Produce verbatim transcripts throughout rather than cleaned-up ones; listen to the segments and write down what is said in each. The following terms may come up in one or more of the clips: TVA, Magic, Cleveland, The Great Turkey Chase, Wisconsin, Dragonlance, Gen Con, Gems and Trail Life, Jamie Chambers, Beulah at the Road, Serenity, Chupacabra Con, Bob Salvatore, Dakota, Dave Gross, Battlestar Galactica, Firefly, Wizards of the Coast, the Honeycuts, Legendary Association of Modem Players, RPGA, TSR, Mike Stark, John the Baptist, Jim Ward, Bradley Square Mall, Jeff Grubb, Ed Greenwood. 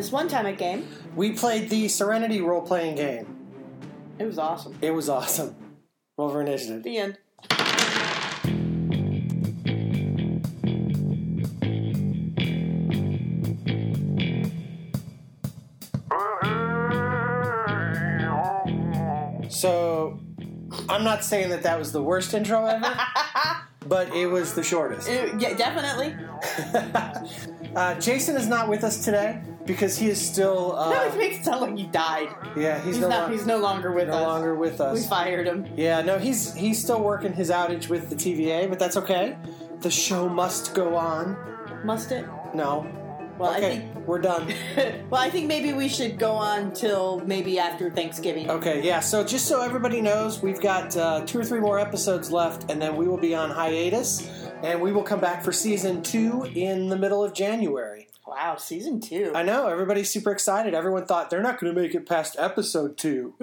this one time at game. We played the Serenity role-playing game. It was awesome. It was awesome. Roll for initiative. The end. So, I'm not saying that that was the worst intro ever, but it was the shortest. It, yeah, definitely. uh, Jason is not with us today because he is still. Uh, no, it makes it sound like he died. Yeah, he's, he's no longer. He's no longer with no us. No longer with us. We fired him. Yeah, no, he's he's still working his outage with the T V A, but that's okay. The show must go on. Must it? No. Well, okay, I think we're done. Well, I think maybe we should go on till maybe after Thanksgiving. Okay, yeah. So just so everybody knows, we've got uh, two or three more episodes left, and then we will be on hiatus, and we will come back for season two in the middle of January. Wow, season two. I know. Everybody's super excited. Everyone thought they're not going to make it past episode two.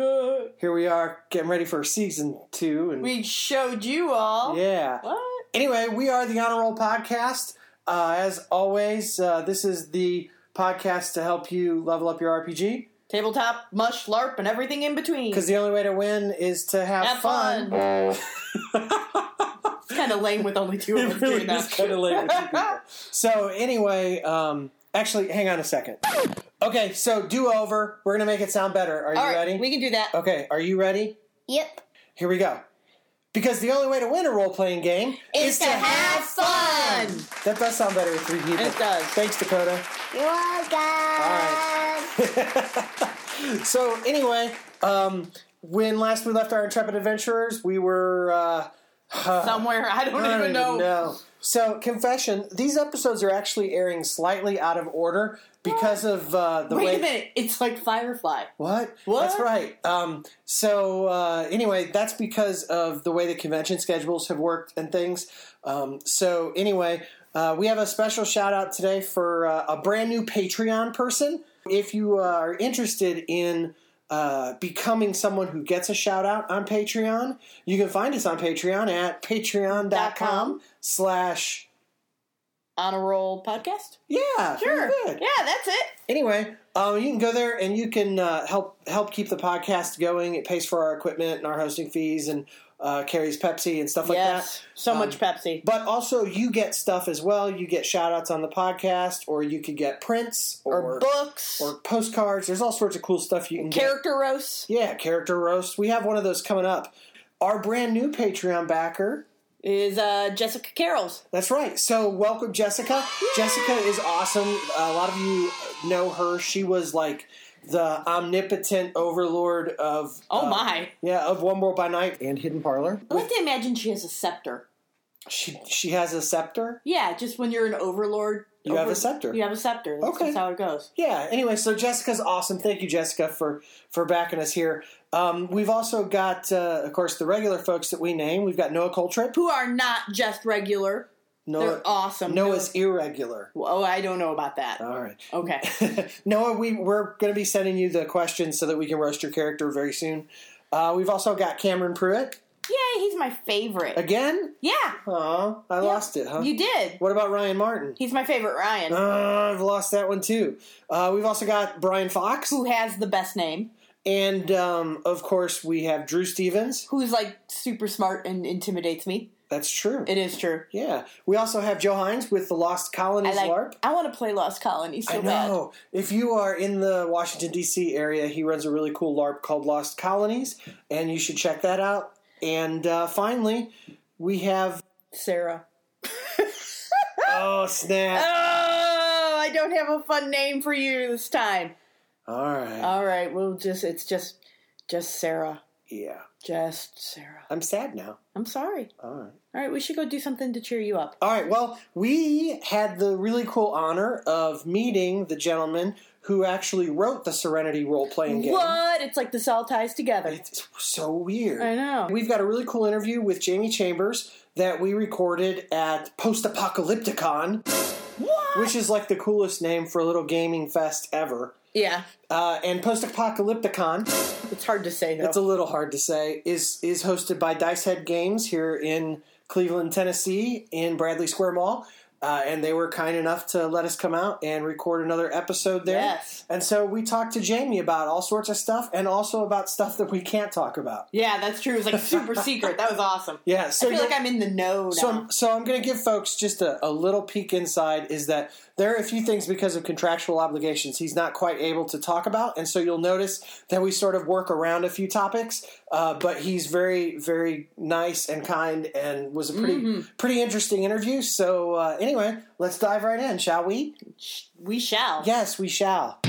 Here we are getting ready for season two. And we showed you all. Yeah. What? Anyway, we are the Honor Roll Podcast. Uh, as always, uh, this is the podcast to help you level up your R P G. Tabletop, mush, LARP, and everything in between. Because the only way to win is to have, have fun. fun. It's kind of lame with only two of us doing that. It's kind of lame with two people. So anyway, um, actually, hang on a second. Okay, so do over. We're going to make it sound better. Are All you right, ready? We can do that. Okay, are you ready? Yep. Here we go. Because the only way to win a role-playing game is, is to, to have fun. fun. That does sound better with three people. It does. Thanks, Dakota. You're welcome. All right. So anyway, um, when last we left our intrepid adventurers, we were uh, uh, somewhere. I don't, I don't even know. know. So confession: these episodes are actually airing slightly out of order because what? of uh, the Wait way. Wait a minute! It's like Firefly. What? What? That's right. Um, so uh, anyway, that's because of the way the convention schedules have worked and things. Um, so anyway, uh, we have a special shout out today for uh, a brand new Patreon person. If you are interested in uh, becoming someone who gets a shout out on Patreon, you can find us on Patreon at patreon dot com. Slash Honor Roll Podcast? Yeah. Sure. Good. Yeah, that's it. Anyway, um, you can go there and you can uh, help help keep the podcast going. It pays for our equipment and our hosting fees and uh, carries Pepsi and stuff like yes, that. So um, much Pepsi. But also you get stuff as well. You get shout-outs on the podcast, or you could get prints. Or, or books. Or postcards. There's all sorts of cool stuff you can character get. Character roasts. Yeah, character roasts. We have one of those coming up. Our brand new Patreon backer is uh, Jessica Carroll's. That's right. So welcome, Jessica. Yay! Jessica is awesome. A lot of you know her. She was like the omnipotent overlord of... Oh, uh, my. Yeah, of One World by Night and Hidden Parlor. I like to imagine she has a scepter. She she has a scepter? Yeah, just when you're an overlord. You over, have a scepter. You have a scepter. That's, okay. that's how it goes. Yeah. Anyway, so Jessica's awesome. Thank you, Jessica, for, for backing us here. Um, we've also got, uh, of course, the regular folks that we name. We've got Noah Coltrip. Who are not just regular. Noah, They're awesome. Noah's, Noah's irregular. Oh, I don't know about that. All right. Okay. Noah, we, we're going to be sending you the questions so that we can roast your character very soon. Uh, we've also got Cameron Pruitt. Yay, he's my favorite. Again? Yeah. Aw, I yeah. lost it, huh? You did. What about Ryan Martin? He's my favorite Ryan. Uh, I've lost that one, too. Uh, we've also got Brian Fox. Who has the best name. And, um, of course, we have Drew Stevens. Who's, like, super smart and intimidates me. That's true. It is true. Yeah. We also have Joe Hines with the Lost Colonies I like, LARP. I want to play Lost Colonies so I know. Bad. If you are in the Washington, D C area, he runs a really cool LARP called Lost Colonies, and you should check that out. And uh, finally, we have... Sarah. Oh, snap. Oh, I don't have a fun name for you this time. All right. All right, we'll just... It's just just Sarah. Yeah. Just Sarah. I'm sad now. I'm sorry. All right. All right, we should go do something to cheer you up. All right, well, we had the really cool honor of meeting the gentleman who actually wrote the Serenity role-playing game. What? It's like this all ties together. It's so weird. I know. We've got a really cool interview with Jamie Chambers that we recorded at Post-Apocalypticon. What? Which is like the coolest name for a little gaming fest ever. Yeah. Uh, and Post-Apocalypticon. It's hard to say, though. It's a little hard to say. Is is hosted by Dicehead Games here in Cleveland, Tennessee in Bradley Square Mall. Uh, and they were kind enough to let us come out and record another episode there. Yes. And so we talked to Jamie about all sorts of stuff and also about stuff that we can't talk about. Yeah, that's true. It was like super secret. That was awesome. Yeah. So I feel like I'm in the know now. So I'm, so I'm going to give folks just a, a little peek inside is that there are a few things because of contractual obligations he's not quite able to talk about. And so you'll notice that we sort of work around a few topics. Uh, but he's very, very nice and kind and was a pretty mm-hmm. pretty interesting interview. So uh, anyway, let's dive right in, shall we? We shall. Yes, we shall.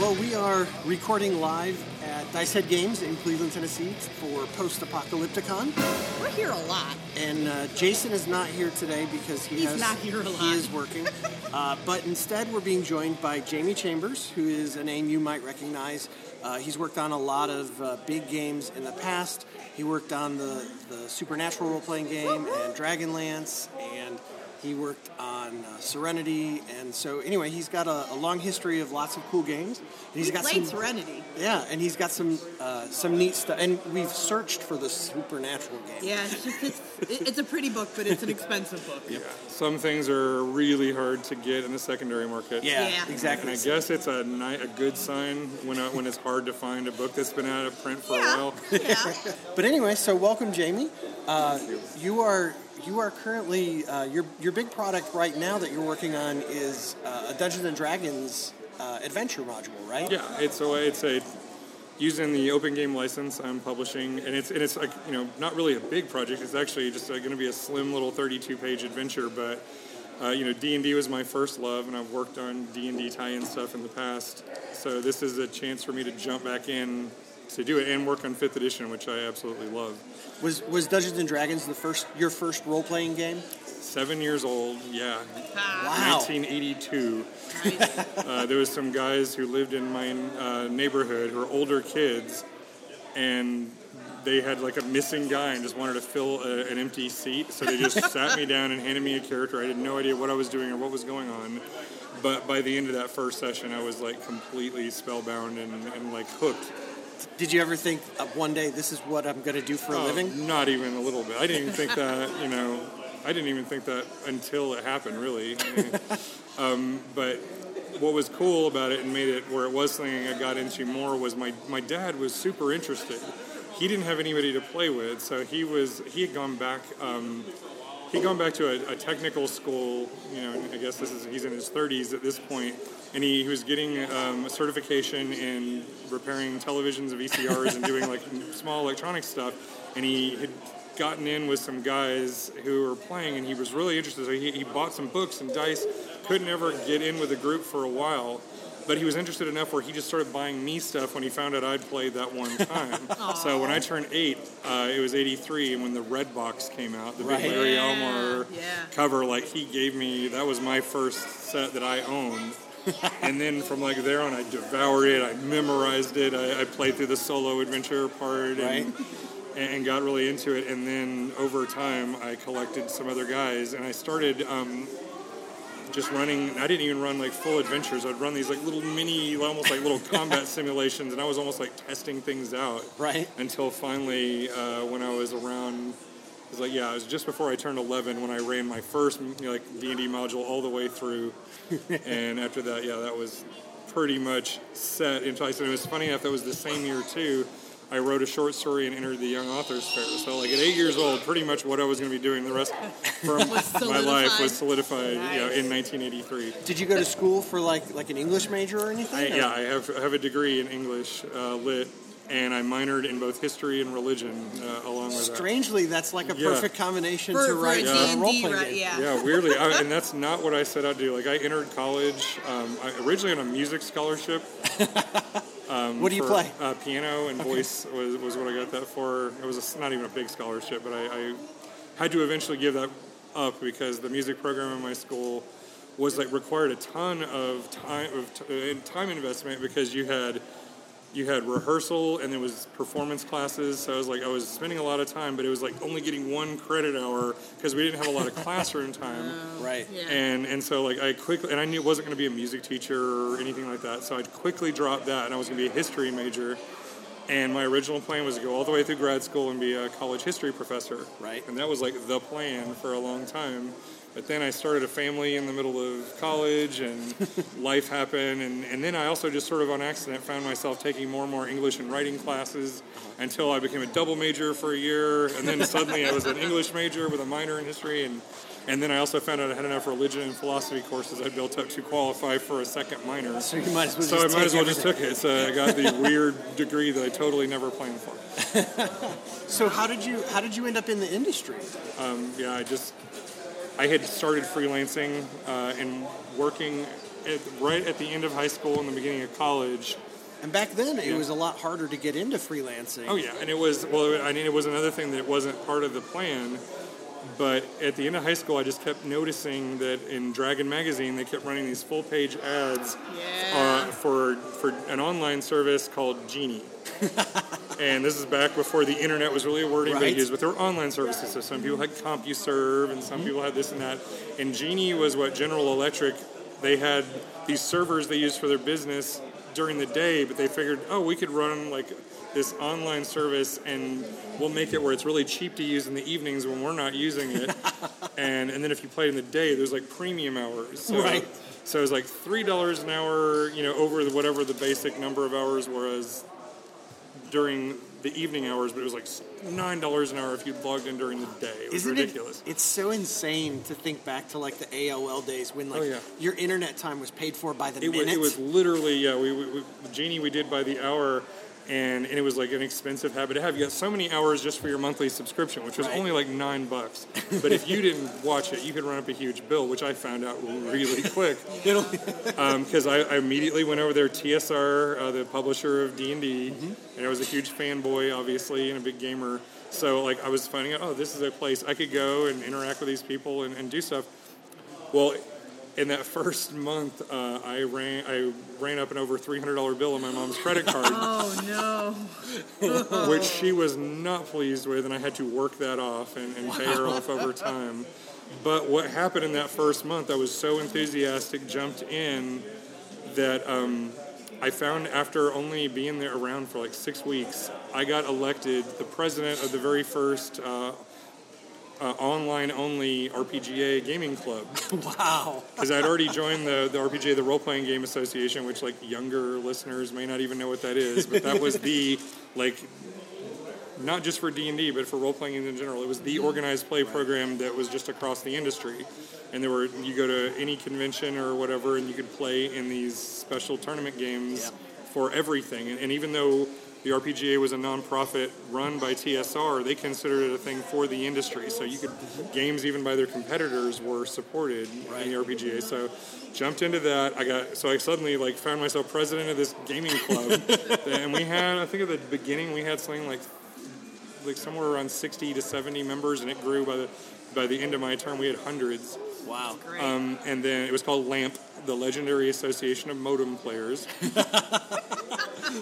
Well, we are recording live at Dicehead Games in Cleveland, Tennessee for Post-Apocalypticon. We're here a lot. And uh, Jason is not here today because he He's has, not here a lot. He is working. uh, but instead, we're being joined by Jamie Chambers, who is a name you might recognize. Uh, he's worked on a lot of uh, big games in the past. He worked on the, the Supernatural role-playing game and Dragonlance, and he worked on uh, Serenity, and so anyway, he's got a, a long history of lots of cool games. And he's we got played some, Serenity. Yeah, and he's got some uh, some neat stuff. And we've searched for the Supernatural game. Yeah, it's, just, it's, it's a pretty book, but it's an expensive book. Yeah. Some things are really hard to get in the secondary market. Yeah, yeah. Exactly. And I guess it's a ni- a good sign when uh, when it's hard to find a book that's been out of print for yeah. a while. Yeah. But anyway, so welcome, Jamie. Uh, Thank you. You are. You are currently, uh, your your big product right now that you're working on is uh, a Dungeons and Dragons uh, adventure module, right? Yeah, it's a, it's a, using the open game license I'm publishing, and it's and it's like, you know, not really a big project, it's actually just going to be a slim little thirty-two page adventure, but, uh, you know, D and D was my first love, and I've worked on D and D tie-in stuff in the past, so this is a chance for me to jump back in to do it and work on Fifth Edition, which I absolutely love. Was was Dungeons and Dragons the first your first role playing game? Seven years old, yeah. Wow. nineteen eighty-two. Nice. uh, there was some guys who lived in my uh, neighborhood who were older kids, and they had like a missing guy and just wanted to fill a, an empty seat, so they just sat me down and handed me a character. I had no idea what I was doing or what was going on. But by the end of that first session, I was like completely spellbound and, and like hooked. Did you ever think uh, one day this is what I'm going to do for oh, a living? Not even a little bit. I didn't even think that, you know, I didn't even think that until it happened, really. I mean, um, but what was cool about it and made it where it was something I got into more was my, my dad was super interested. He didn't have anybody to play with, so he was he had gone back um, he had gone back to a, a technical school. You know, I guess this is he's in his thirties at this point. And he, he was getting um, a certification in repairing televisions and V C Rs and doing like small electronic stuff. And he had gotten in with some guys who were playing, and he was really interested. So he, he bought some books and dice. Couldn't ever get in with the group for a while, but he was interested enough where he just started buying me stuff when he found out I'd played that one time. So when I turned eight, uh, it was eighty-three, and when the Red Box came out, the right. big Larry yeah. Elmore yeah. cover, like he gave me that was my first set that I owned. And then from like there on, I devoured it. I memorized it. I, I played through the solo adventure part and, right. and got really into it. And then over time, I collected some other guys, and I started um, just running. I didn't even run like full adventures. I'd run these like little mini, almost like little combat simulations, and I was almost like testing things out. Right. Until finally, uh, when I was around. It was like, yeah, it was just before I turned eleven when I ran my first you know, like D and D module all the way through. And after that, yeah, that was pretty much set in place. And it was funny enough, that was the same year, too, I wrote a short story and entered the Young Authors Fair. So, like, at eight years old, pretty much what I was going to be doing the rest of my life was solidified nice. you know, in nineteen eighty-three. Did you go to school for, like, like an English major or anything? I, or? Yeah, I have, I have a degree in English uh, lit. And I minored in both history and religion uh, along with that. Strangely, that's like a perfect yeah. combination for, to write for a yeah. role-playing right, game. Yeah, yeah weirdly. I, and that's not what I set out to do. Like, I entered college um, I, originally on a music scholarship. Um, what do you for, play? Uh, piano and okay. voice was, was what I got that for. It was a, not even a big scholarship, but I, I had to eventually give that up because the music program in my school was, like, required a ton of time, of t- time investment because you had... You had rehearsal, and there was performance classes, so I was like, I was spending a lot of time, but it was like only getting one credit hour, because we didn't have a lot of classroom time. Um, right. Yeah. And and so, like, I quickly, and I knew it wasn't going to be a music teacher or anything like that, so I quickly dropped that, and I was going to be a history major, And my original plan was to go all the way through grad school and be a college history professor. Right. And that was like the plan for a long time. But then I started a family in the middle of college, and life happened. And, and then I also just sort of on accident found myself taking more and more English and writing classes until I became a double major for a year. And then suddenly I was an English major with a minor in history. And, and then I also found out I had enough religion and philosophy courses I built up to qualify for a second minor. So you might as well so just I might as well everything. just took it. So I got the weird degree that I totally never planned for. So how did you how did you end up in the industry? Um, yeah, I just... I had started freelancing uh, and working at, right at the end of high school and the beginning of college. And back then, it yeah. was a lot harder to get into freelancing. Oh, yeah. And it was, well, I mean, it was another thing that wasn't part of the plan. But at the end of high school, I just kept noticing that in Dragon Magazine, they kept running these full-page ads yeah. uh, for for an online service called Genie. And this is back before the internet was really a word anybody right. used, but there were online services. So some people had CompuServe, and some mm-hmm. people had this and that. And Genie was what General Electric, they had these servers they used for their business during the day, but they figured, oh, we could run like this online service and we'll make it where it's really cheap to use in the evenings when we're not using it. and and then if you play it in the day, there's like premium hours. So, right. So it was like three dollars an hour, you know, over the, whatever the basic number of hours, whereas during the evening hours, but it was like nine dollars an hour if you'd logged in during the day. It was Isn't ridiculous. It, it's so insane to think back to like the A O L days when like oh, yeah. your internet time was paid for by the it minute. Was, it was literally, yeah, we, we, we Genie we did by the hour, and, and it was like an expensive habit to have. You got so many hours just for your monthly subscription, which was right. only like nine bucks. But if you didn't watch it, you could run up a huge bill, which I found out really quick. Because um, I, I immediately went over there, T S R, uh, the publisher of D and D, mm-hmm. and I was a huge fanboy, obviously, and a big gamer. So like I was finding out, oh, this is a place I could go and interact with these people and, and do stuff. Well, in that first month, uh, I ran I ran up an over three hundred dollars bill on my mom's credit card. Oh, no. Which she was not pleased with, and I had to work that off and, and wow. pay her off over time. But what happened in that first month, I was so enthusiastic, jumped in, that um, I found after only being there around for like six weeks, I got elected the president of the very first uh Uh, online-only R P G A gaming club. Wow! Because I'd already joined the, the R P G A, the Role-Playing Game Association, which, like, younger listeners may not even know what that is, but that was the, like, not just for D and D, but for role-playing games in general. It was the organized play program that was just across the industry. And there were, you go to any convention or whatever, and you could play in these special tournament games yep. for everything. And, and even though the R P G A was a non-profit run by T S R, they considered it a thing for the industry. So you could, games even by their competitors were supported right. in the R P G A. So jumped into that. I got, so I suddenly like found myself president of this gaming club. And we had, I think at the beginning we had something like, like somewhere around sixty to seventy members, and it grew by the, by the end of my term we had hundreds. Wow. Um, and then it was called LAMP, the Legendary Association of Modem Players.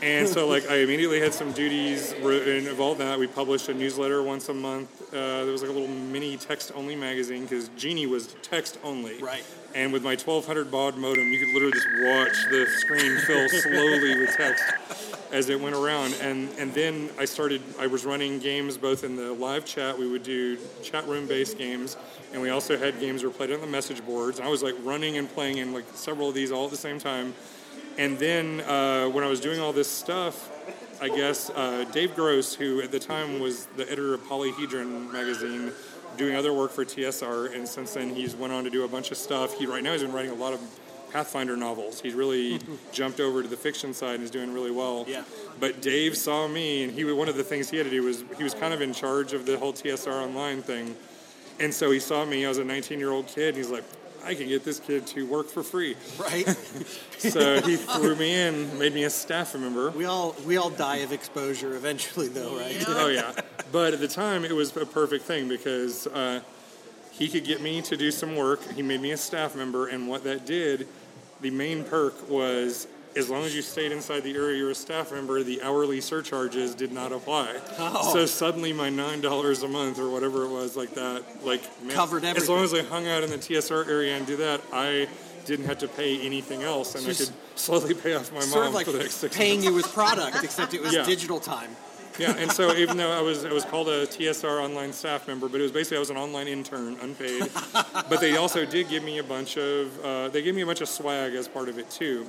And so, like, I immediately had some duties involved in that. We published a newsletter once a month. Uh, there was, like, a little mini text-only magazine because Genie was text-only. Right. And with my twelve hundred baud modem, you could literally just watch the screen fill slowly with text as it went around. And and then I started, I was running games both in the live chat. We would do chat room-based games. And we also had games that were played on the message boards. And I was, like, running and playing in, like, several of these all at the same time. And then uh, when I was doing all this stuff, I guess uh, Dave Gross, who at the time was the editor of Polyhedron magazine, doing other work for T S R, and since then he's went on to do a bunch of stuff. He right now he's been writing a lot of Pathfinder novels. He's really jumped over to the fiction side and is doing really well. Yeah. But Dave saw me, and he one of the things he had to do was he was kind of in charge of the whole T S R online thing, and so he saw me. I was a nineteen-year-old kid, and he's like, I can get this kid to work for free. Right. So he threw me in, made me a staff member. We all we all die of exposure eventually, though, right? Yeah. Oh, yeah. But at the time, it was a perfect thing because uh, he could get me to do some work. He made me a staff member, and what that did, the main perk was as long as you stayed inside the area you're a staff member, the hourly surcharges did not apply. Oh. So suddenly my nine dollars a month or whatever it was like that, like man, covered everything. As long as I hung out in the T S R area and do that, I didn't have to pay anything else, and so I could slowly pay off my mom sort of like for the next six paying months. You with product, except it was yeah. digital time. Yeah, and so even though I was I was called a T S R online staff member, but it was basically I was an online intern, unpaid. But they also did give me a bunch of uh, they gave me a bunch of swag as part of it too.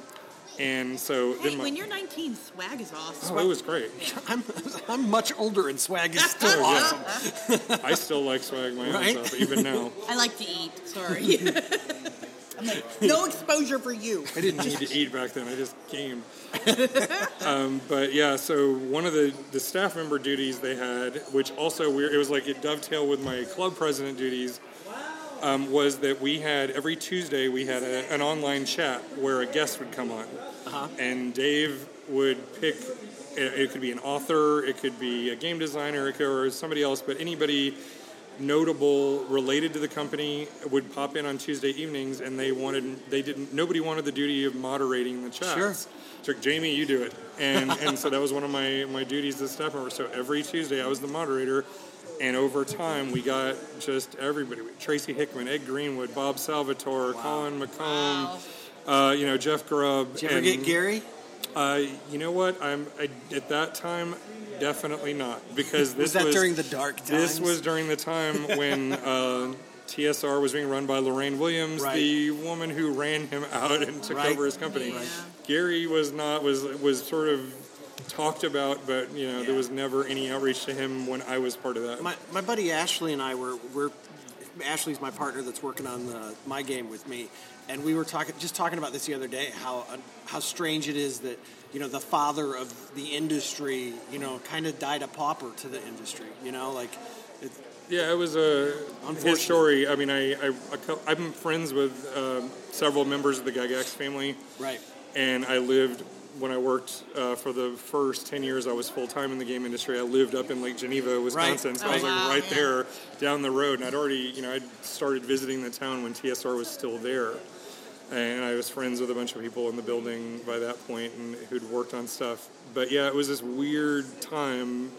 And so hey, then my, when you're nineteen, swag is awesome. Oh, it was great. Yeah. I'm I'm much older, and swag is still awesome. Yeah. I still like swag my right? own stuff, even now. I like to eat. Sorry. I'm like, no exposure for you. I didn't need to eat back then. I just came. um, but yeah, so one of the, the staff member duties they had, which also we're it was like it dovetailed with my club president duties. Um, was that we had, every Tuesday, we had a, an online chat where a guest would come on. Uh-huh. And Dave would pick, it, it could be an author, it could be a game designer, it could, or somebody else, but anybody notable related to the company would pop in on Tuesday evenings, and they wanted, they didn't, nobody wanted the duty of moderating the chats. Sure. So, Jamie, you do it. And and so that was one of my, my duties as staff member. So every Tuesday, I was the moderator. And over time, we got just everybody. Tracy Hickman, Ed Greenwood, Bob Salvatore, wow. Colin McComb, wow. uh, you know, Jeff Grubb. Did you ever and, get Gary? Uh, you know what? I'm I, at that time, definitely not. Because this was that was, during the dark times? This was during the time when uh, T S R was being run by Lorraine Williams, right. the woman who ran him out and took right. over his company. Yeah. Gary was not, was was sort of... talked about, but you know yeah. there was never any outreach to him when I was part of that. My my buddy Ashley and I were we're Ashley's my partner that's working on the, my game with me, and we were talking just talking about this the other day how uh, how strange it is that you know the father of the industry you know kind of died a pauper to the industry you know like. It, yeah, it was a his story. I mean, I, I, I I'm friends with um, several members of the Gygax family, right? And I lived. When I worked uh, for the first ten years I was full-time in the game industry, I lived up in Lake Geneva, Wisconsin, right. so oh, I was like wow, right yeah. there down the road. And I'd already, you know, I'd started visiting the town when T S R was still there. And I was friends with a bunch of people in the building by that point and who'd worked on stuff. But yeah, it was this weird time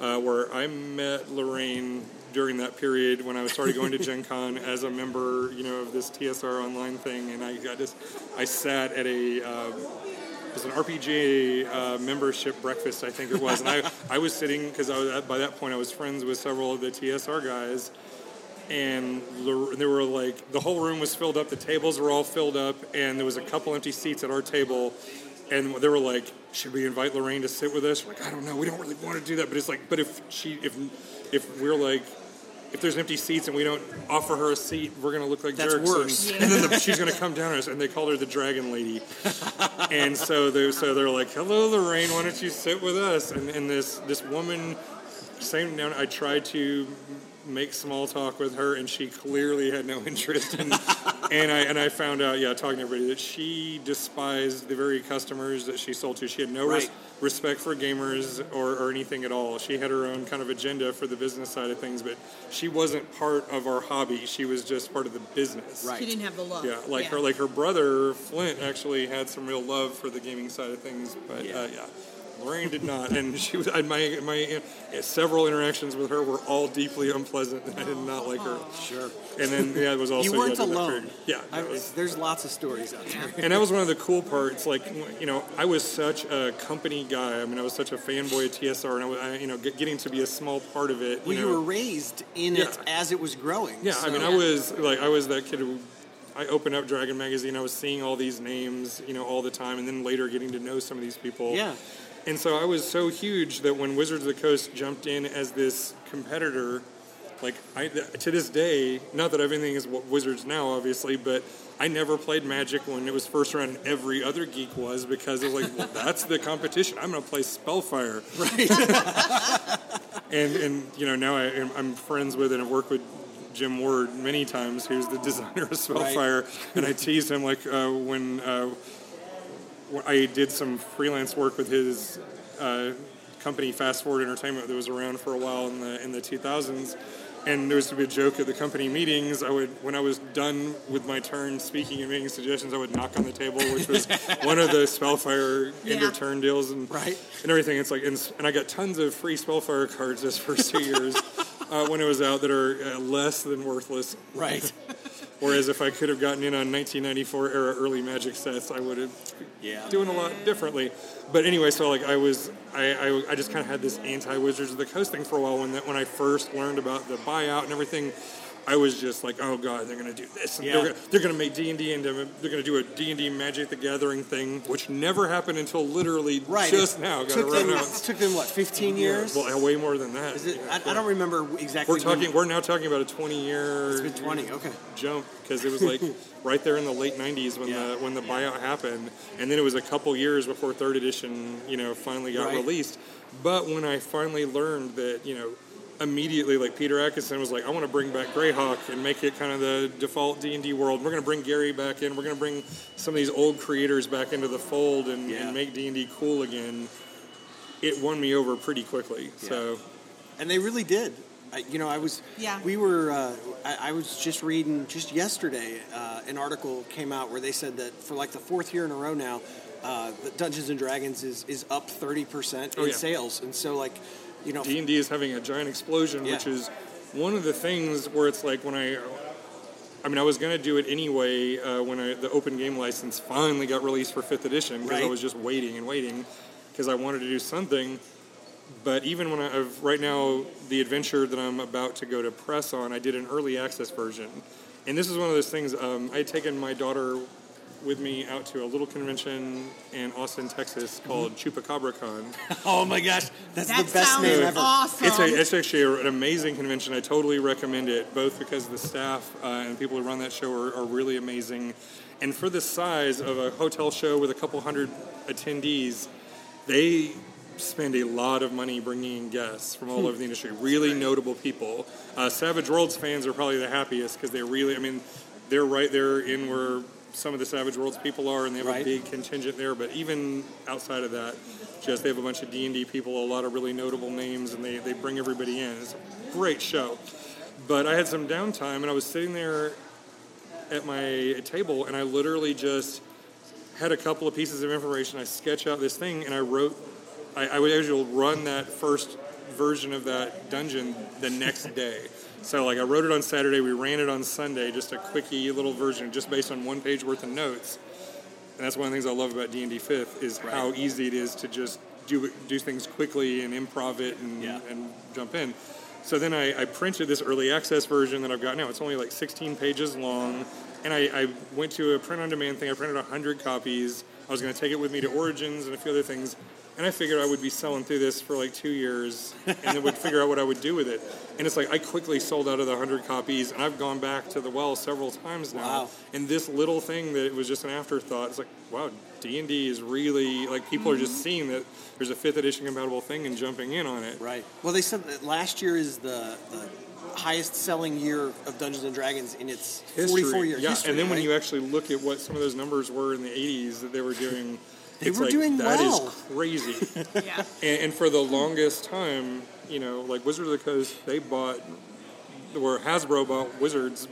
uh, where I met Lorraine during that period when I started going to Gen Con as a member, you know, of this T S R online thing. And I got just, I sat at a... Uh, It was an R P G A uh, membership breakfast, I think it was. And I, I was sitting, because by that point I was friends with several of the T S R guys. And there were like, the whole room was filled up, the tables were all filled up, and there was a couple empty seats at our table. And they were like, should we invite Lorraine to sit with us? We're like, I don't know, we don't really want to do that. But it's like, but if she, if, if we're like... if there's empty seats and we don't offer her a seat, we're going to look like jerks. That's worse. And, yeah. and then the, she's going to come down on us, and they called her the Dragon Lady. And so they're, so they're like, hello, Lorraine, why don't you sit with us? And, and this this woman, same down, I tried to make small talk with her, and she clearly had no interest. In, and I and I found out, yeah, talking to everybody, that she despised the very customers that she sold to. She had no right. res- respect for gamers or, or anything at all. She had her own kind of agenda for the business side of things, but she wasn't part of our hobby. She was just part of the business. Right. She didn't have the love. Yeah, like yeah. her like her brother, Flint, actually had some real love for the gaming side of things, but yeah. Uh, yeah. Lorraine did not, and she was. I, my my uh, several interactions with her were all deeply unpleasant, and I did not like her. Sure. And then yeah, it was also you weren't yeah, alone. Yeah, I, was, there's lots of stories out there. And that was one of the cool parts. Like you know, I was such a company guy. I mean, I was such a fanboy of T S R, and I, was, I you know getting to be a small part of it. You well, know. you were raised in yeah. it as it was growing. Yeah, so. I mean, I was like I was that kid who. I opened up Dragon Magazine. I was seeing all these names, you know, all the time, and then later getting to know some of these people. Yeah. And so I was so huge that when Wizards of the Coast jumped in as this competitor, like, I, to this day, not that everything is Wizards now, obviously, but I never played Magic when it was first round and every other geek was because I was like, well, that's the competition. I'm going to play Spellfire. Right. and, and, you know, now I, I'm friends with and I've worked with Jim Ward many times, who's the designer of Spellfire. Right. And I teased him, like, uh, when... Uh, I did some freelance work with his uh, company, Fast Forward Entertainment, that was around for a while in the in the two thousands. And there was to be a joke at the company meetings. I would, when I was done with my turn speaking and making suggestions, I would knock on the table, which was one of the Spellfire yeah. end of turn deals and right. and everything. It's like, and, and I got tons of free Spellfire cards this first two years uh, when it was out that are uh, less than worthless. Right. Whereas if I could have gotten in on nineteen ninety-four era early Magic sets, I would have yeah. doing a lot differently. But anyway, so like I was, I, I, I just kind of had this anti-Wizards of the Coast thing for a while. When that when I first learned about the buyout and everything, I was just like, oh god, they're going to do this. And yeah. They're, they're going to make D and D into, they're going to do a D and D Magic the Gathering thing, which never happened until literally right. just it now. Got took, them, it took them, what, fifteen years? Yeah, well, way more than that. Is it, yeah, I, I don't remember exactly. We're talking. When, we're now talking about a twenty-year It's been twenty, okay. Jump, because it was like right there in the late nineties when yeah. the when the yeah. buyout happened, and then it was a couple years before Third Edition, you know, finally got right. released. But when I finally learned that, you know, immediately, like Peter Atkinson was like, I want to bring back Greyhawk and make it kind of the default D and D world. We're going to bring Gary back in. We're going to bring some of these old creators back into the fold and, yeah. and make D and D cool again. It won me over pretty quickly. Yeah. So, and they really did. I, you know, I was. Yeah. We were. Uh, I, I was just reading just yesterday. Uh, an article came out where they said that for like the fourth year in a row now, uh, Dungeons and Dragons is is up thirty percent in oh, yeah. sales, and so like. You know, D and D is having a giant explosion, yeah. which is one of the things where it's like when I, I mean, I was going to do it anyway uh, when I, the open game license finally got released for Fifth Edition because right. I was just waiting and waiting because I wanted to do something. But even when I, I've, right now, the adventure that I'm about to go to press on, I did an early access version. And this is one of those things, um, I had taken my daughter with me out to a little convention in Austin, Texas called Chupacabra Con. Oh my gosh, that's that the best name ever. Awesome. It's, a, it's actually a, an amazing convention. I totally recommend it, both because the staff uh, and people who run that show are, are really amazing. And for the size of a hotel show with a couple hundred attendees, they spend a lot of money bringing in guests from all hmm. over the industry, really right. notable people. Uh, Savage Worlds fans are probably the happiest because they really, I mean, they're right there in where some of the Savage Worlds people are, and they have right. a big contingent there. But even outside of that, just they have a bunch of D and D people, a lot of really notable names, and they, they bring everybody in. It's a great show. But I had some downtime, and I was sitting there at my table, and I literally just had a couple of pieces of information. I sketched out this thing, and I wrote, I, I would usually run that first version of that dungeon the next day. So, like, I wrote it on Saturday. We ran it on Sunday, just a quickie little version, just based on one page worth of notes. And that's one of the things I love about D and D Fifth is right. how easy it is to just do do things quickly and improv it and, yeah. and jump in. So then I, I printed this early access version that I've got now. It's only like sixteen pages long. And I, I went to a print-on-demand thing. I printed one hundred copies. I was going to take it with me to Origins and a few other things. And I figured I would be selling through this for like two years and then would figure out what I would do with it. And it's like I quickly sold out of the one hundred copies, and I've gone back to the well several times now. Wow. And this little thing that it was just an afterthought, it's like, wow, D and D is really, like people mm-hmm. are just seeing that there's a fifth edition compatible thing and jumping in on it. Right. Well, they said that last year is the, the highest selling year of Dungeons and Dragons in its forty-four year yeah. history. And then right? when you actually look at what some of those numbers were in the eighties that they were doing... They it's were like, doing that well. That is crazy. yeah. And, and for the longest time, you know, like Wizards of the Coast, they bought, where Hasbro bought Wizards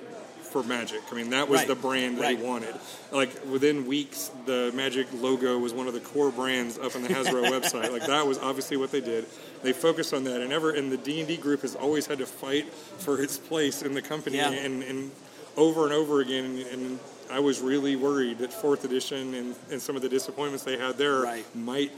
for Magic. I mean, that was right. the brand that right. they wanted. Like, within weeks, the Magic logo was one of the core brands up on the Hasbro website. Like, that was obviously what they did. They focused on that. And ever, and the D and D group has always had to fight for its place in the company yeah. and, and over and over again. And, and I was really worried that fourth edition and, and some of the disappointments they had there right. might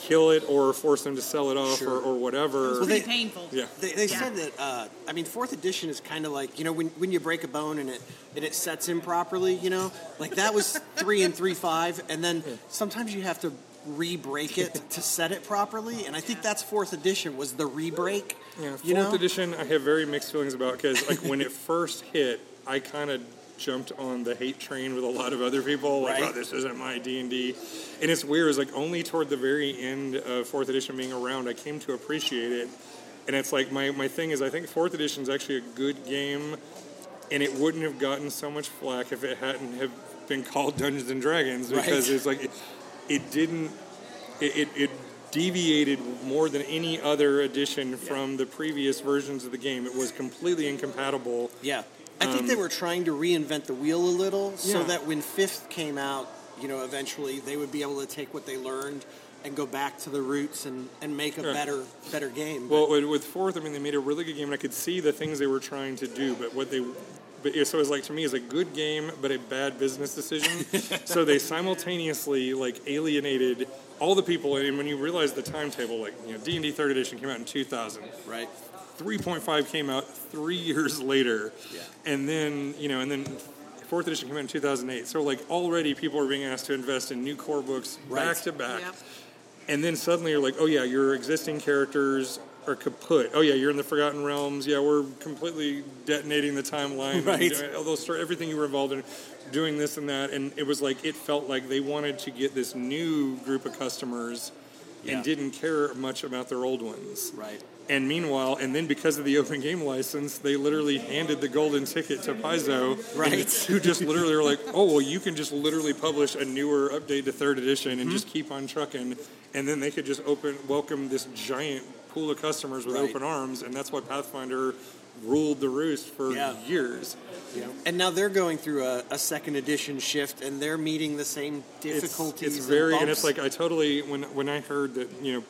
kill it or force them to sell it off sure. or, or whatever. It was pretty painful. Yeah. They, they yeah. said that, uh, I mean, fourth edition is kind of like, you know, when when you break a bone and it and it sets improperly, you know, like that was three and three five, and then yeah. sometimes you have to re-break it to set it properly, and I think that's fourth edition was the re-break. Yeah, fourth you know? edition I have very mixed feelings about because like when it first hit, I kind of jumped on the hate train with a lot of other people, like, right. oh, this isn't my D and D. And it's weird, it's like only toward the very end of fourth edition being around, I came to appreciate it. And it's like, my, my thing is, I think fourth edition is actually a good game, and it wouldn't have gotten so much flack if it hadn't have been called Dungeons and Dragons, because right. it's like, it, it didn't, it, it, it deviated more than any other edition yeah. from the previous versions of the game. It was completely incompatible. Yeah. I think they were trying to reinvent the wheel a little yeah. so that when Fifth came out, you know, eventually they would be able to take what they learned and go back to the roots and, and make a yeah. better better game. Well, but with Fourth, I mean, they made a really good game, and I could see the things they were trying to do, but what they But so it was like, to me, it's a good game, but a bad business decision. So they simultaneously like alienated all the people. And when you realize the timetable, like, you know, D and D Third Edition came out in two thousand, right? three point five came out three years later, yeah. And then you know, and then Fourth Edition came out in two thousand eight. So like already people are being asked to invest in new core books right. back to back, yep. And then suddenly you're like, oh yeah, your existing characters are kaput. Oh yeah, you're in the Forgotten Realms. Yeah, we're completely detonating the timeline. Right. Although everything you were involved in, doing this and that, and it was like it felt like they wanted to get this new group of customers, yeah. and didn't care much about their old ones. Right. And meanwhile, and then because of the open game license, they literally handed the golden ticket to Paizo, right? Who just literally were like, oh, well, you can just literally publish a newer update to third edition and mm-hmm. just keep on trucking. And then they could just open welcome this giant pool of customers with right. open arms. And that's why Pathfinder ruled the roost for yeah. years. Yeah. And now they're going through a, a second edition shift, and they're meeting the same difficulties. It's, it's very, and, and it's like I totally, when when I heard that, you know,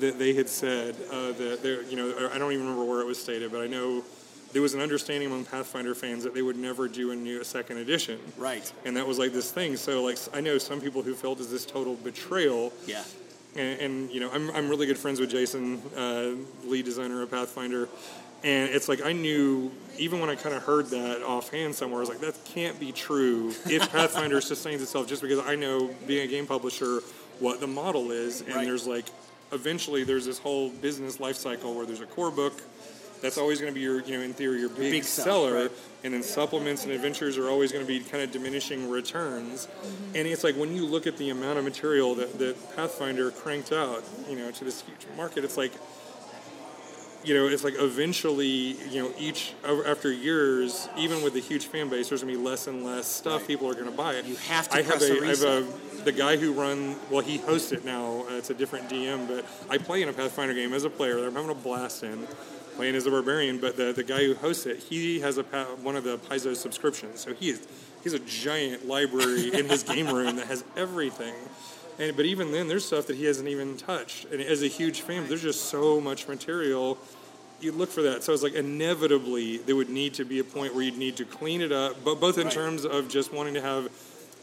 that they had said uh, that they, you know, I don't even remember where it was stated, but I know there was an understanding among Pathfinder fans that they would never do a new a second edition, right? And that was like this thing. So like I know some people who felt as this total betrayal, yeah. And, and you know, I'm I'm really good friends with Jason, uh, lead designer of Pathfinder, and it's like I knew even when I kind of heard that offhand somewhere, I was like, that can't be true if Pathfinder sustains itself, just because I know being a game publisher what the model is, and right. there's like. Eventually, there's this whole business life cycle where there's a core book that's always going to be your, you know, in theory, your big, big seller, right? And then supplements and adventures are always going to be kind of diminishing returns. Mm-hmm. And it's like when you look at the amount of material that, that Pathfinder cranked out, you know, to this huge market, it's like, you know, it's like eventually, you know, each after years, even with the huge fan base, there's going to be less and less stuff. Right. People are going to buy it. You have to. I have a, I have a the guy who run. Well, he hosts it now. Uh, it's a different D M, but I play in a Pathfinder game as a player. That I'm having a blast in playing as a barbarian. But the the guy who hosts it, he has a one of the Paizo subscriptions, so he is he's a giant library in his game room that has everything. And, but even then, there's stuff that he hasn't even touched. And as a huge fan, there's just so much material. You look for that. So it's like inevitably there would need to be a point where you'd need to clean it up, but both in right. terms of just wanting to have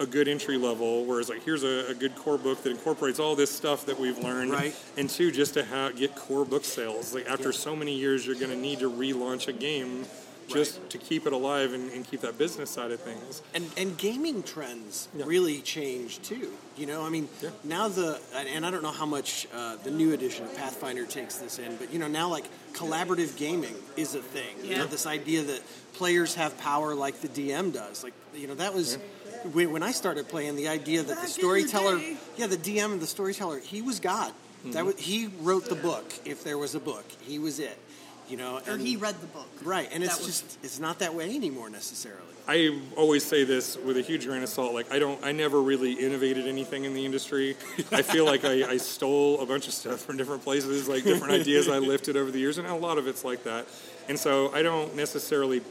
a good entry level, where it's like, here's a, a good core book that incorporates all this stuff that we've learned. Right. And two, just to ha- get core book sales. Like after yeah. so many years, you're going to need to relaunch a game just right. to keep it alive and, and keep that business side of things. And and gaming trends yeah. really change too. You know, I mean, yeah. now the, and I don't know how much uh, the new edition of Pathfinder takes this in, but you know, now like collaborative gaming is a thing. Yeah. You know, this idea that players have power like the D M does. Like, you know, that was, yeah. when, when I started playing, the idea that Back the storyteller, the yeah, the D M and the storyteller, he was God. Mm-hmm. That was, he wrote the book, if there was a book. He was it. You know, and, or he read the book. Right, and it's just, it's not that way anymore necessarily. I always say this with a huge grain of salt, like, I don't, I never really innovated anything in the industry. I feel like I, I stole a bunch of stuff from different places, like different ideas I lifted over the years, and a lot of it's like that. And so I don't necessarily,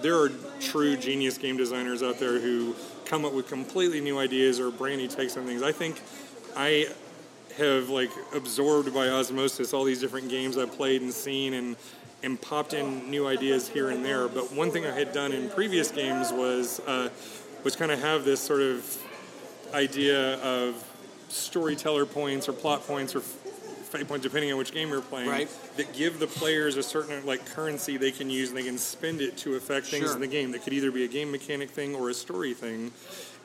there are true genius game designers out there who come up with completely new ideas or brand new takes on things. I think I... have like absorbed by osmosis all these different games I've played and seen and and popped in new ideas here and there. But one thing I had done in previous games was uh, was kind of have this sort of idea of storyteller points or plot points or fate points, depending on which game you're playing, right. that give the players a certain like currency they can use and they can spend it to affect things sure. in the game. That could either be a game mechanic thing or a story thing.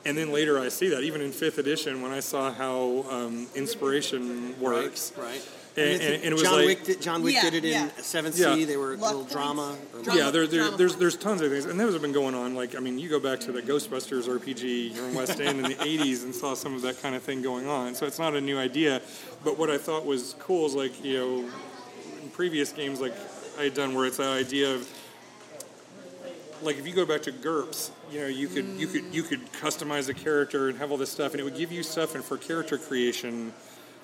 And then later I see that, even in fifth edition, when I saw how um, inspiration works. Right, right. And, and, and it was John like... Wick did, John Wick yeah, did it in yeah. seventh C. Yeah. They were a little drama, drama. Yeah, there, there, drama there's there's tons of things. And those have been going on. Like, I mean, you go back to the Ghostbusters R P G, you're in West End in the eighties and saw some of that kind of thing going on. So it's not a new idea. But what I thought was cool is, like, you know, in previous games, like I had done, where it's that idea of... Like if you go back to GURPS, you know, you could you could you could customize a character and have all this stuff, and it would give you stuff and for character creation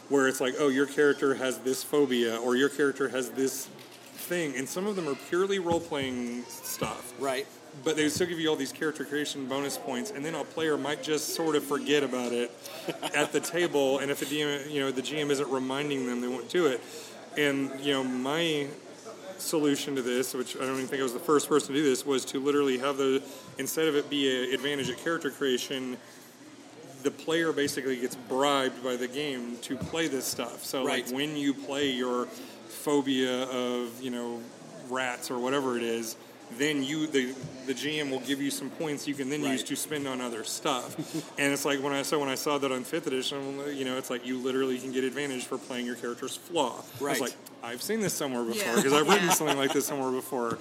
where it's like, oh, your character has this phobia or your character has this thing, and some of them are purely role playing stuff. Right. But they would still give you all these character creation bonus points, and then a player might just sort of forget about it at the table, and if the D M, you know, the G M isn't reminding them, they won't do it. And you know, my solution to this, which I don't even think I was the first person to do this, was to literally have the, instead of it be an advantage at character creation, the player basically gets bribed by the game to play this stuff. So, right. like, when you play your phobia of, you know, rats or whatever it is, then you the the G M will give you some points you can then right. use to spend on other stuff. And it's like, when I so when I saw that on Fifth Edition, you know, it's like you literally can get advantage for playing your character's flaw. Right. I was like, I've seen this somewhere before, because yeah. I've written yeah. something like this somewhere before.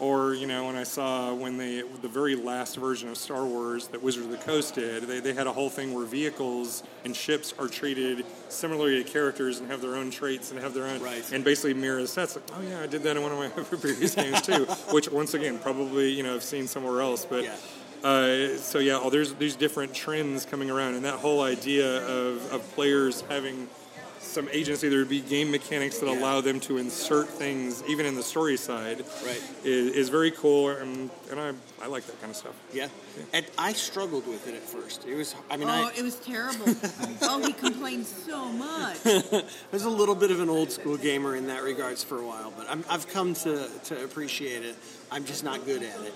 Or, you know, when I saw when they, the very last version of Star Wars that Wizards of the Coast did, they, they had a whole thing where vehicles and ships are treated similarly to characters and have their own traits and have their own... Right. And basically mirror the sets. Like, oh, yeah, I did that in one of my previous games, too. Which, once again, probably, you know, I've seen somewhere else. But yeah. Uh, so, yeah, oh, there's these different trends coming around. And that whole idea of, of players having... some agency, there would be game mechanics that yeah. allow them to insert things, even in the story side, right. is, is very cool, and, and I, I like that kind of stuff. Yeah. yeah, and I struggled with it at first. It was, I mean, oh, I, it was terrible. Oh, he complained so much. I was a little bit of an old school gamer in that regards for a while, but I'm, I've come to, to appreciate it. I'm just not good at it.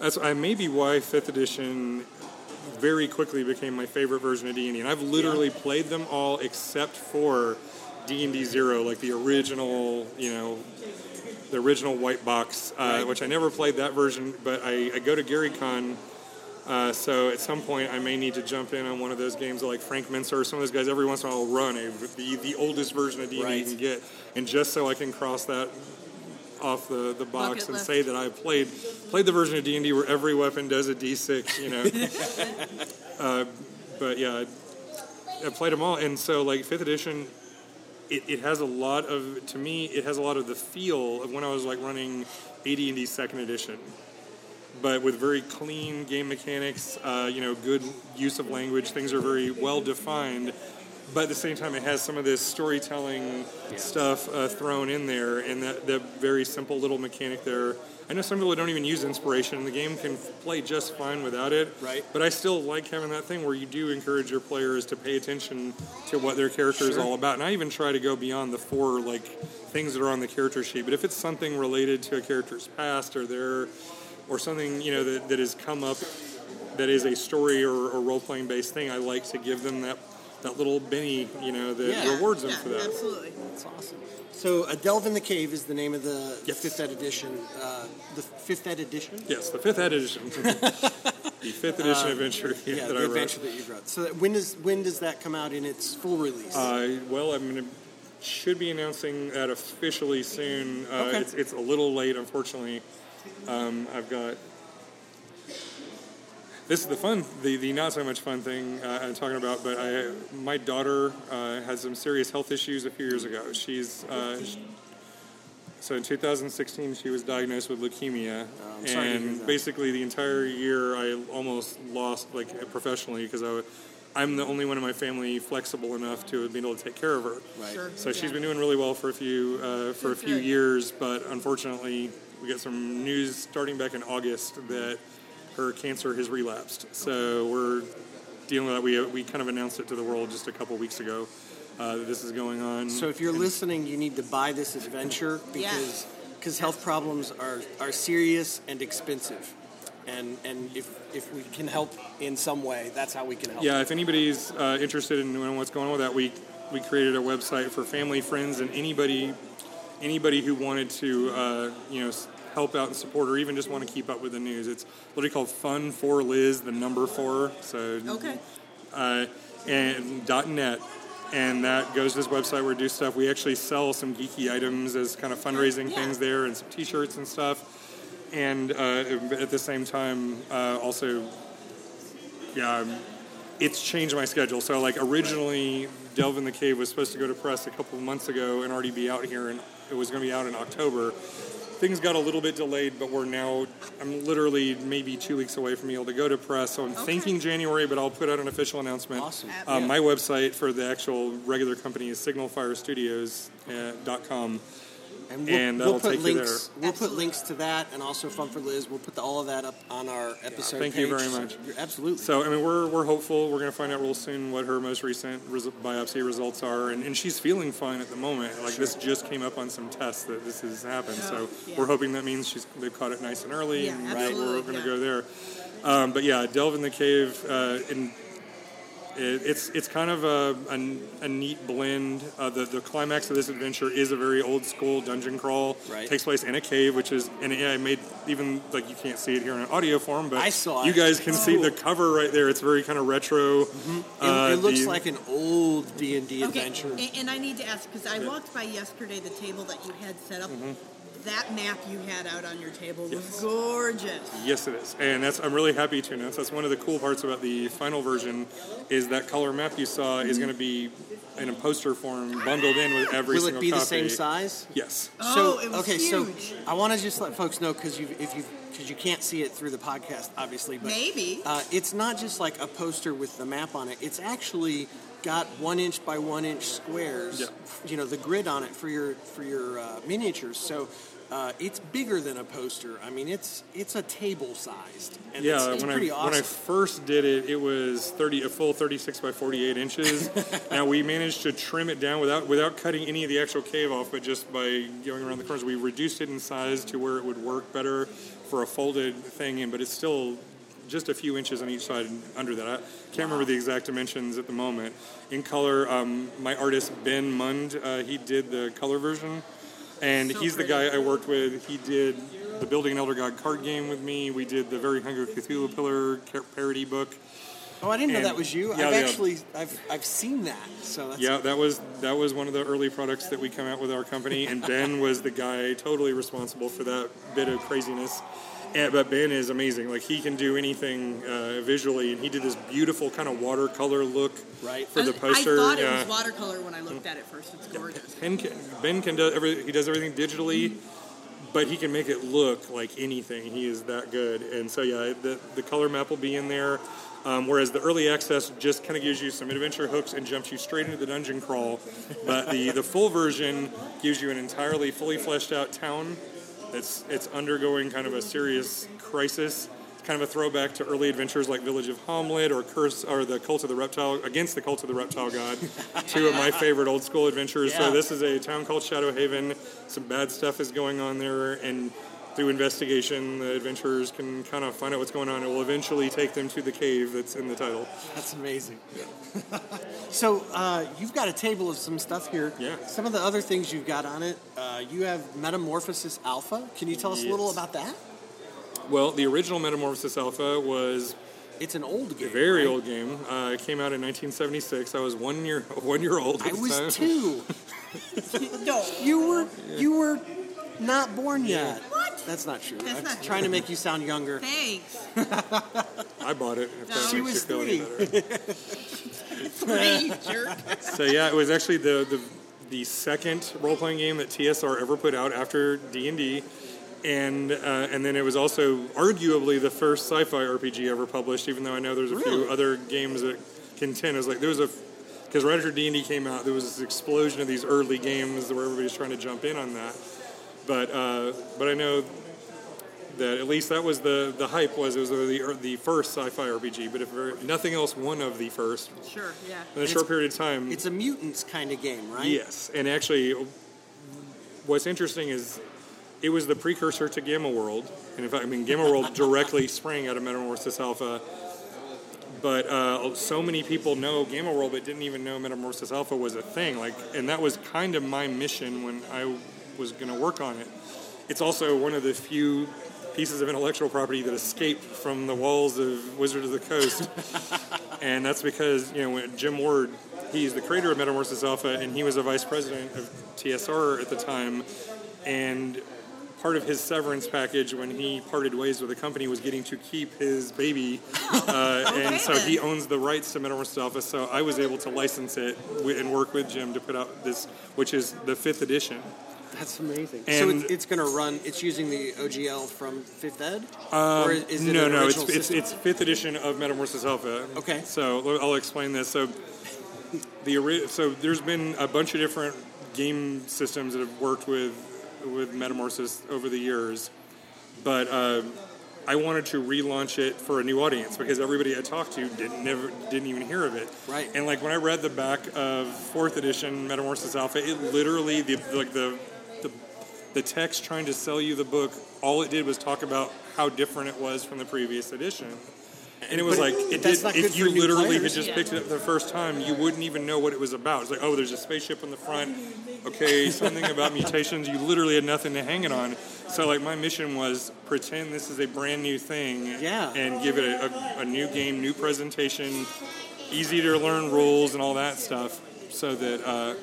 That's I may be why Fifth Edition. Very quickly became my favorite version of D and D, and I've literally yeah. played them all except for D and D Zero, like the original, you know, the original white box, uh, right. which I never played that version. But I, I go to Gary Con, uh, so at some point I may need to jump in on one of those games, like Frank Mincer or some of those guys. Every once in a while, I'll run a, the the oldest version of D and D right. you can get, and just so I can cross that off the, the box and left. Say that I played played the version of D and D where every weapon does a D six, you know. uh, but yeah, I, I played them all, and so like Fifth Edition, it, it has a lot of, to me, it has a lot of the feel of when I was like running A D and D Second Edition, but with very clean game mechanics, uh, you know, good use of language. Things are very well defined. But at the same time, it has some of this storytelling yeah. stuff uh, thrown in there, and that, that very simple little mechanic there. I know some people don't even use inspiration, and the game can play just fine without it. Right. But I still like having that thing where you do encourage your players to pay attention to what their character sure. is all about. And I even try to go beyond the four like things that are on the character sheet. But if it's something related to a character's past or their, or something, you know, that, that has come up, that is a story or, or role-playing based thing, I like to give them that. That little Benny, you know, that yeah. rewards them yeah, for that. Absolutely, that's awesome. So, A Delve in the Cave is the name of the yes. Fifth Ed Edition. Uh, the Fifth Ed Edition? Yes, the Fifth Ed Edition. The Fifth Edition um, adventure yeah, yeah, that I wrote. Yeah, the adventure that you wrote. So, that, when does when does that come out in its full release? Uh, well, I'm going to should be announcing that officially soon. Uh, okay. It's it's a little late, unfortunately. Um, I've got. This is the fun, the, the not so much fun thing uh, I'm talking about, but I, my daughter uh, had some serious health issues a few years ago. She's, uh, she, so in two thousand sixteen, she was diagnosed with leukemia, um, and basically the entire year I almost lost, like, professionally, because I, I'm the only one in my family flexible enough to have been able to take care of her. Right. Sure. So yeah. she's been doing really well for a few, uh, for That's a few good. years, but unfortunately we got some news starting back in August that her cancer has relapsed, so we're dealing with that. We we kind of announced it to the world just a couple weeks ago uh, that this is going on. So if you're and listening, you need to buy this adventure because because yeah. health problems are, are serious and expensive, and and if if we can help in some way, that's how we can help. Yeah, if anybody's uh, interested in knowing what's going on with that, we we created a website for family, friends, and anybody anybody who wanted to uh, you know. help out and support, or even just want to keep up with the news. It's literally called Fun for Liz, the number four. So okay, uh, and dot net, and that goes to this website where we do stuff. We actually sell some geeky items as kind of fundraising yeah. things there, and some T-shirts and stuff. And uh, at the same time, uh, also, yeah, it's changed my schedule. So like originally, Delve in the Cave was supposed to go to press a couple of months ago and already be out here, and it was going to be out in October. Things got a little bit delayed, but we're now, I'm literally maybe two weeks away from being able to go to press, so I'm okay. thinking January, but I'll put out an official announcement. Awesome. Uh, yeah. My website for the actual regular company is signal fire studios dot com, And we'll, and we'll put links. We'll absolutely. put links to that, and also Fun for Liz. We'll put the, all of that up on our episode. Yeah, thank page. you very much. You're, absolutely. So I mean, we're we're hopeful. We're going to find out real soon what her most recent res- biopsy results are, and, and she's feeling fine at the moment. Like sure. This just came up on some tests that this has happened. Oh, so yeah. We're hoping that means she's they've caught it nice and early, yeah, and right. we're going to yeah. go there. Um, but yeah, delve in the cave. Uh, in It, it's it's kind of a, a, a neat blend. Uh, the, the climax of this adventure is a very old school dungeon crawl. Right. It takes place in a cave, which is, and I made even, like, you can't see it here in an audio form, but I saw you guys it. can oh. see the cover right there. It's very kind of retro. Mm-hmm. Uh, it, it looks the, like an old D and D okay. adventure. And, and I need to ask, because I yeah. walked by yesterday the table that you had set up. Mm-hmm. That map you had out on your table was yes. gorgeous. Yes, it is. And that's I'm really happy to announce that's one of the cool parts about the final version is that color map you saw mm-hmm. is going to be in a poster form bundled in with every Will single copy. Will it be copy. the same size? Yes. Oh, so, it was okay, huge. So I want to just let folks know, because you if you because you can't see it through the podcast, obviously. But, Maybe. Uh, it's not just like a poster with the map on it. It's actually got one inch by one inch squares, yeah. you know, the grid on it for your for your uh, miniatures. So uh, it's bigger than a poster. I mean, it's it's a table sized. And yeah, it's, it's when pretty I awesome. when I first did it, it was thirty a full thirty-six by forty-eight inches. Now we managed to trim it down without without cutting any of the actual cave off, but just by going around the corners, we reduced it in size to where it would work better for a folded thing. And but it's still just a few inches on each side under that. I can't wow. remember the exact dimensions at the moment. In color, um, my artist Ben Mund, uh, he did the color version, and so he's pretty. the guy I worked with. He did the Building an Elder God card game with me. We did the Very Hungry Cthulhu Pillar parody book. Oh, I didn't and, know that was you. Yeah, I've yeah. actually, I've I've seen that. So that's yeah, cool. that was that was one of the early products that we come out with our company, and Ben was the guy totally responsible for that bit of craziness. Yeah, but Ben is amazing. Like, he can do anything uh, visually, and he did this beautiful kind of watercolor look right. for the poster. I thought yeah. it was watercolor when I looked at it first. It's gorgeous. Ben can, Ben can do every, he does everything digitally, mm-hmm. but he can make it look like anything. He is that good. And so, yeah, the, the color map will be in there, um, whereas the early access just kind of gives you some adventure hooks and jumps you straight into the dungeon crawl. But the, the full version gives you an entirely fully fleshed out town. It's it's undergoing kind of a serious crisis. It's kind of a throwback to early adventures like Village of Hamlet or Curse or the Cult of the Reptile against the Cult of the Reptile God. Two of my favorite old school adventures. Yeah. So this is a town called Shadow Haven. Some bad stuff is going on there, and through investigation, the adventurers can kind of find out what's going on. It will eventually take them to the cave that's in the title. That's amazing. Yeah. So uh, you've got a table of some stuff here. Yeah. Some of the other things you've got on it, uh, you have Metamorphosis Alpha. Can you tell us yes. a little about that? Well, the original Metamorphosis Alpha was... It's an old game. A very right? old game. Uh, it came out in nineteen seventy-six. I was one year one year old at the time. I was two. No, you were you were not born yeah. yet. What? That's not true. That's I'm not trying true. to make you sound younger. Thanks. I bought it. If no. She was three. Three, jerk. So yeah, it was actually the, the the second role-playing game that T S R ever put out after D and D, and uh, and then it was also arguably the first sci-fi R P G ever published. Even though I know there's a really? few other games that contend. I was like, there was a because right after D and D came out, there was this explosion of these early games where everybody's trying to jump in on that. But uh, but I know that at least that was the, the hype was it was the the first sci-fi R P G. But if very, nothing else, one of the first. Sure, yeah. In a and short period of time. It's a mutants kind of game, right? Yes, and actually, what's interesting is it was the precursor to Gamma World, and in fact, I mean Gamma World directly sprang out of Metamorphosis Alpha. But uh, so many people know Gamma World, but didn't even know Metamorphosis Alpha was a thing. Like, and that was kind of my mission when I was going to work on it. It's also one of the few pieces of intellectual property that escaped from the walls of Wizards of the Coast. And that's because, you know, when Jim Ward, he's the creator of Metamorphosis Alpha, and he was a vice president of T S R at the time, and part of his severance package when he parted ways with the company was getting to keep his baby. Uh, okay, and so he owns the rights to Metamorphosis Alpha, so I was able to license it and work with Jim to put out this, which is the Fifth Edition. That's amazing. And so it's, it's going to run. It's using the O G L from Fifth Ed, um, or is it no, no? It's, it's it's Fifth Edition of Metamorphosis Alpha. Okay. So I'll explain this. So the so there's been a bunch of different game systems that have worked with with Metamorphosis over the years, but uh, I wanted to relaunch it for a new audience because everybody I talked to didn't never didn't even hear of it. Right. And like when I read the back of Fourth Edition Metamorphosis Alpha, it literally the like the the the text trying to sell you the book, all it did was talk about how different it was from the previous edition. And it was but like, it did, if you literally had just yeah. picked it up the first time, you wouldn't even know what it was about. It's like, oh, there's a spaceship on the front. Okay, something about mutations. You literally had nothing to hang it on. So, like, my mission was pretend this is a brand new thing yeah. and give it a, a, a new game, new presentation, easy to learn rules and all that stuff so that uh,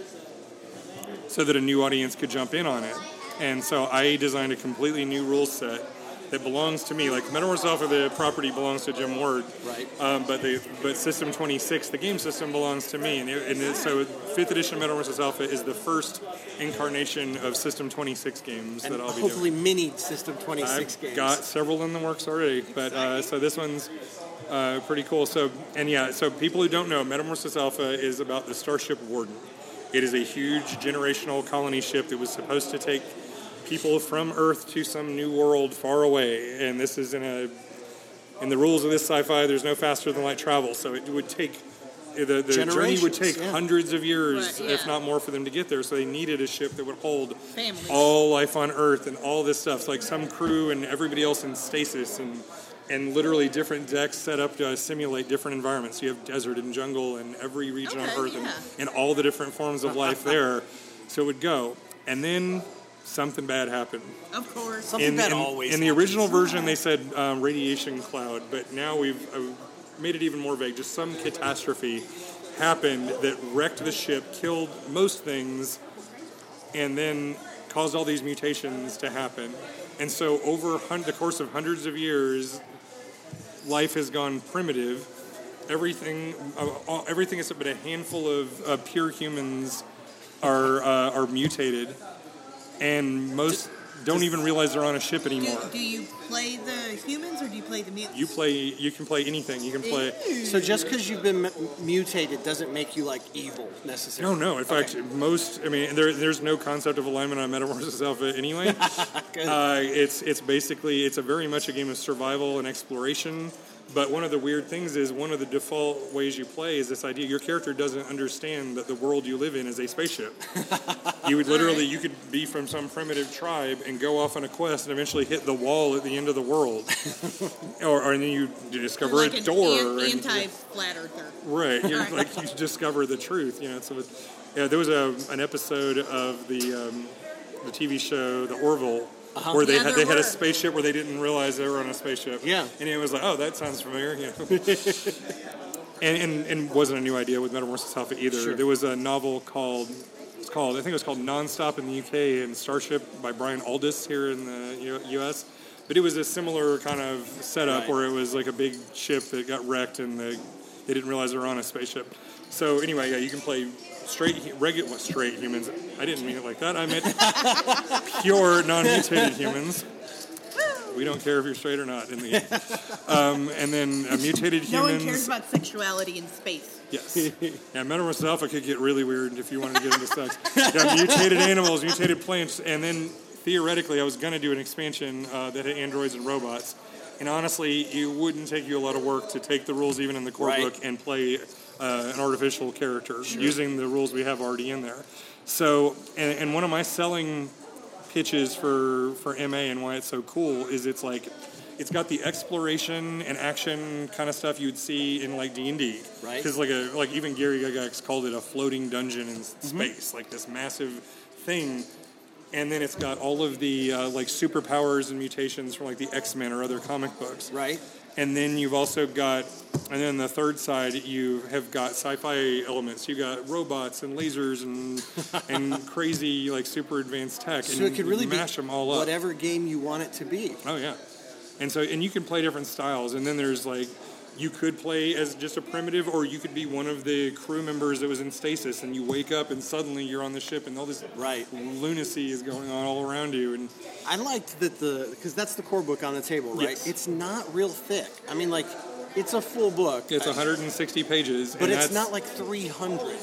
so that a new audience could jump in on it. And so I designed a completely new rule set that belongs to me. Like Metamorphs Alpha, the property belongs to Jim Ward, right? Um, but the but System twenty-six, the game system, belongs to me, and, it, and it, so Fifth Edition Metamorphs Alpha is the first incarnation of System twenty-six games and that I'll be doing. Hopefully, mini System twenty-six I've games. I've got several in the works already, but uh, so this one's uh, pretty cool. So and yeah, so people who don't know, Metamorphs Alpha is about the Starship Warden. It is a huge generational colony ship that was supposed to take people from Earth to some new world far away, and this is in a in the rules of this sci-fi. There's no faster than light travel, so it would take the, the journey would take yeah. hundreds of years, but, yeah. if not more, for them to get there. So they needed a ship that would hold Families. all life on Earth and all this stuff. It's like some crew and everybody else in stasis, and and literally different decks set up to simulate different environments. So you have desert and jungle and every region okay, on Earth, yeah. and, and all the different forms of life there. So it would go, and then. Something bad happened. Of course. Something in, bad in, always In the happens. Original version, they said um, radiation cloud, but now we've uh, made it even more vague. Just some catastrophe happened that wrecked the ship, killed most things, and then caused all these mutations to happen. And so over hun- the course of hundreds of years, life has gone primitive. Everything, uh, all, everything except but a handful of uh, pure humans are uh, are mutated. And most do, don't do, even realize they're on a ship anymore. Do, do you play the humans or do you play the mutants? You play. You can play anything. You can play. So just because you've been m- mutated doesn't make you like evil necessarily. No, no. In okay. fact, most. I mean, there, there's no concept of alignment on Metamorphosis Alpha anyway. uh, it's it's basically it's a very much a game of survival and exploration. But one of the weird things is one of the default ways you play is this idea your character doesn't understand that the world you live in is a spaceship. You would literally, you could be from some primitive tribe and go off on a quest and eventually hit the wall at the end of the world. or, or and then you discover like a door. An anti-flat earther. Right. You're, right. Like you discover the truth. You know, so it's, yeah, there was a, an episode of the um, the T V show The Orville. Uh-huh. Where they yeah, had they were. had a spaceship where they didn't realize they were on a spaceship. Yeah, and it was like, oh, that sounds familiar. You know? and, and and wasn't a new idea with Metamorphosis Alpha either. Sure. There was a novel called it's called I think it was called Nonstop in the U K and Starship by Brian Aldiss here in the U S. But it was a similar kind of setup right. where it was like a big ship that got wrecked and they they didn't realize they were on a spaceship. So anyway, yeah, you can play. Straight, regular, well, straight humans. I didn't mean it like that. I meant pure, non-mutated humans. We don't care if you're straight or not in the end. Um, and then uh, mutated humans. No one cares about sexuality in space. Yes. Yeah, Metamorphosis Alpha could get really weird if you wanted to get into sex. Yeah, mutated animals, mutated plants, and then theoretically, I was going to do an expansion uh, that had androids and robots. And honestly, it wouldn't take you a lot of work to take the rules even in the core right. book and play uh, an artificial character sure. using the rules we have already in there. So, and, and one of my selling pitches for, for M A and why it's so cool is it's like, it's got the exploration and action kind of stuff you'd see in like D and D. Right. Because like, a, like even Gary Gygax called it a floating dungeon in mm-hmm. space, like this massive thing. And then it's got all of the uh, like superpowers and mutations from like the X-Men or other comic books. Right. And then you've also got, and then the third side, you have got sci-fi elements. You've got robots and lasers and and crazy like super advanced tech. So and it could really mash be them all up. Whatever game you want it to be. Oh yeah. And so and you can play different styles. And then there's like you could play as just a primitive, or you could be one of the crew members that was in stasis, and you wake up, and suddenly you're on the ship, and all this right. lunacy is going on all around you. And I liked that the because that's the core book on the table, right? Yes. It's not real thick. I mean, like It's a full book. It's one hundred sixty pages. But and it's that's, not like three hundred,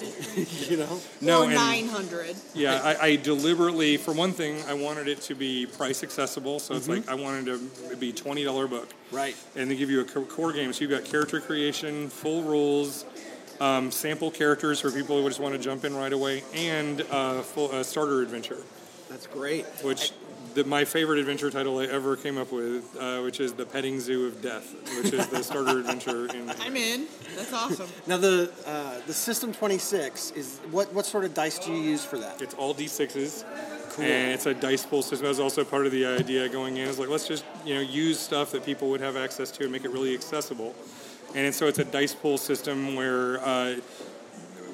you know? No, or nine hundred. Yeah, I, I deliberately, for one thing, I wanted it to be price accessible. So it's mm-hmm. like I wanted to be a twenty dollar book. Right. And they give you a core game. So you've got character creation, full rules, um, sample characters for people who just want to jump in right away, and uh, full, uh, starter adventure. That's great. Which... I- The, my favorite adventure title I ever came up with, uh, which is The Petting Zoo of Death, which is the starter adventure. In I'm in. That's awesome. Now, the uh, the System twenty-six, is what, what sort of dice do you use for that? It's all D sixes. Cool. And it's a dice pool system. That was also part of the idea going in. It's like, let's just you know use stuff that people would have access to and make it really accessible. And so it's a dice pool system where... Uh,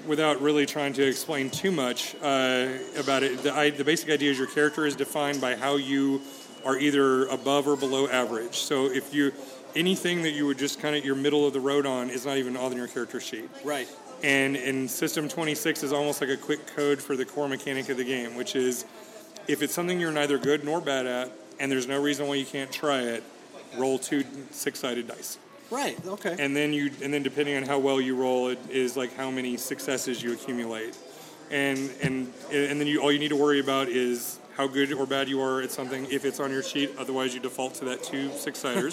without really trying to explain too much uh, about it, the, I, the basic idea is your character is defined by how you are either above or below average. So if you, anything that you would just kind of, you're middle of the road on is not even on your character sheet. Right. And in System twenty-six is almost like a quick code for the core mechanic of the game, which is if it's something you're neither good nor bad at, and there's no reason why you can't try it, roll two six-sided dice. Right, okay. And then you, and then depending on how well you roll, it is like how many successes you accumulate. And and and then you all you need to worry about is how good or bad you are at something, if it's on your sheet. Otherwise, you default to that two six-siders.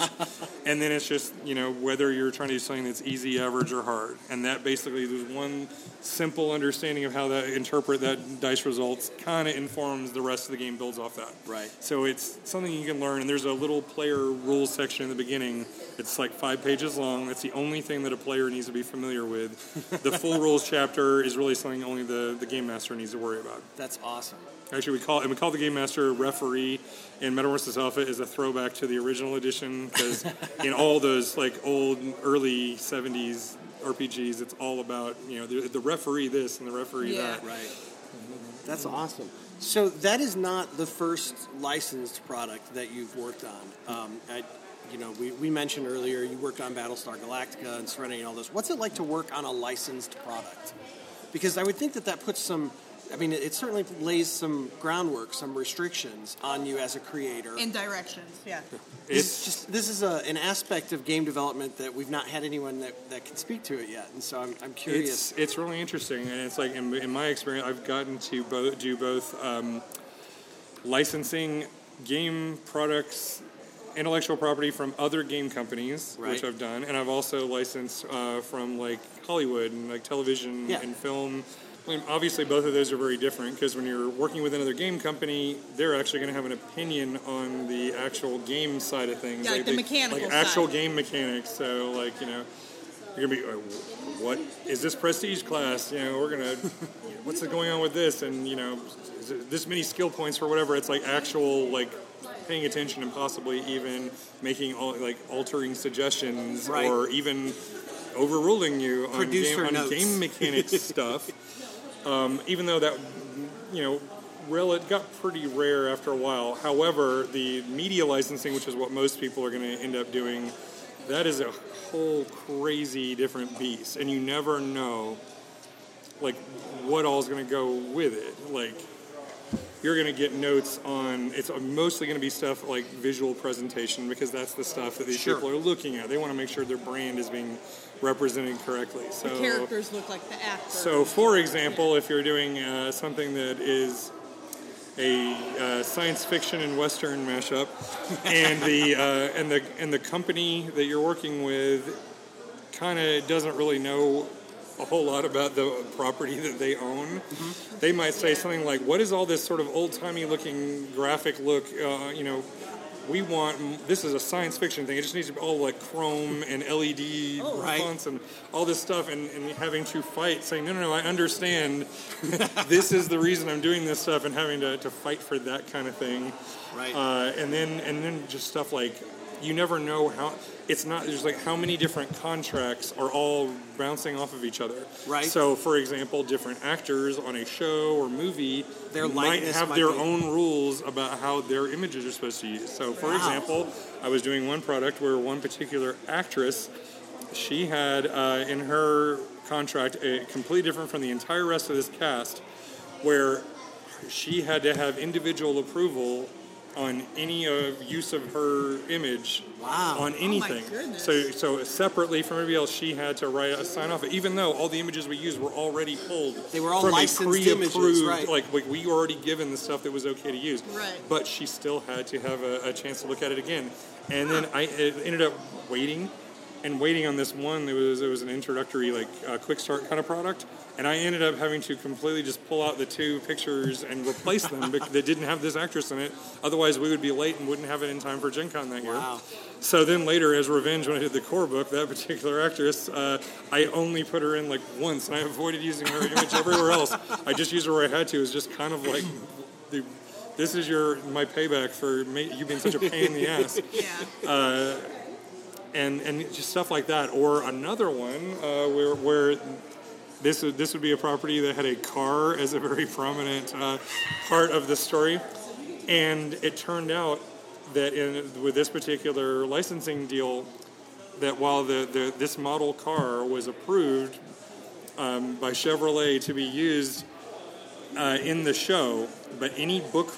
And then it's just, you know, whether you're trying to do something that's easy, average, or hard. And that basically, there's one simple understanding of how that interpret that dice results kind of informs the rest of the game, builds off that. Right. So it's something you can learn. And there's a little player rules section in the beginning. It's like five pages long. That's the only thing that a player needs to be familiar with. The full rules chapter is really something only the, the game master needs to worry about. That's awesome. Actually, we call and we call the game master referee, and Metamorphosis Alpha is a throwback to the original edition, because in all those like old early seventies R P Gs, it's all about you know the, the referee this and the referee yeah. that. Right. That's awesome. So that is not the first licensed product that you've worked on. Um, I, you know, we, we mentioned earlier you worked on Battlestar Galactica and Serenity and all this. What's it like to work on a licensed product? Because I would think that that puts some. I mean, it certainly lays some groundwork, some restrictions on you as a creator. In directions, yeah. It's just, this is a, an aspect of game development that we've not had anyone that, that can speak to it yet, and so I'm, I'm curious. It's, it's really interesting, and it's like, in, in my experience, I've gotten to both, do both um, licensing game products, intellectual property from other game companies, right. which I've done, and I've also licensed uh, from, like, Hollywood and, like, television yeah. and film. Well, obviously, both of those are very different, because when you're working with another game company, they're actually going to have an opinion on the actual game side of things. Yeah, like, like the mechanical Like actual side. Game mechanics. So, like, you know, you're going to be, oh, what is this prestige class? You know, we're going to, what's going on with this? And, you know, is it this many skill points for whatever. It's like actual, like, paying attention and possibly even making, all, like, altering suggestions right. or even overruling you on game, on game mechanics stuff. Um, even though that, you know, well, it got pretty rare after a while. However, the media licensing, which is what most people are going to end up doing, that is a whole crazy different beast. And you never know, like, what all is going to go with it. Like, you're going to get notes on, it's mostly going to be stuff like visual presentation, because that's the stuff that these sure. people are looking at. They want to make sure their brand is being represented correctly. So the characters look like the actors. So, for example, if you're doing uh, something that is a uh, science fiction and Western mashup, and the uh, and the and the company that you're working with kind of doesn't really know a whole lot about the property that they own, mm-hmm. they might say yeah. something like, "What is all this sort of old-timey looking graphic look? Uh, you know." We want, this is a science fiction thing. It just needs to be all like chrome and L E D oh, fonts right. and all this stuff, and, and having to fight, saying, no, no, no, I understand. This is the reason I'm doing this stuff, and having to, to fight for that kind of thing. Right. Uh, and then and then just stuff like, you never know how, it's not, there's like how many different contracts are all bouncing off of each other. Right. So, for example, different actors on a show or movie their might have might their be. own rules about how their images are supposed to use. So, for wow. example, I was doing one product where one particular actress, she had uh, in her contract, a completely different from the entire rest of this cast, where she had to have individual approval on any of use of her image wow. on anything. Oh my goodness. So so separately from everybody else, she had to write a sign off. Even though all the images we used were already pulled, they were all from licensed images, right? Like, like we were already given the stuff that was okay to use, right? But she still had to have a, a chance to look at it again. And then I it ended up waiting and waiting on this one. It was it was an introductory like uh, quick start kind of product. And I ended up having to completely just pull out the two pictures and replace them because they didn't have this actress in it. Otherwise, we would be late and wouldn't have it in time for Gen Con that year. Wow. So then later, as revenge, when I did the core book, that particular actress, uh, I only put her in like once, and I avoided using her image everywhere else. I just used her where I had to. It was just kind of like, the, this is your my payback for ma- you being such a pain in the ass. Yeah. Uh, and, and just stuff like that. Or another one uh, where... where This would, this would be a property that had a car as a very prominent uh, part of the story. And it turned out that in with this particular licensing deal, that while the, the this model car was approved um, by Chevrolet to be used uh, in the show, but any book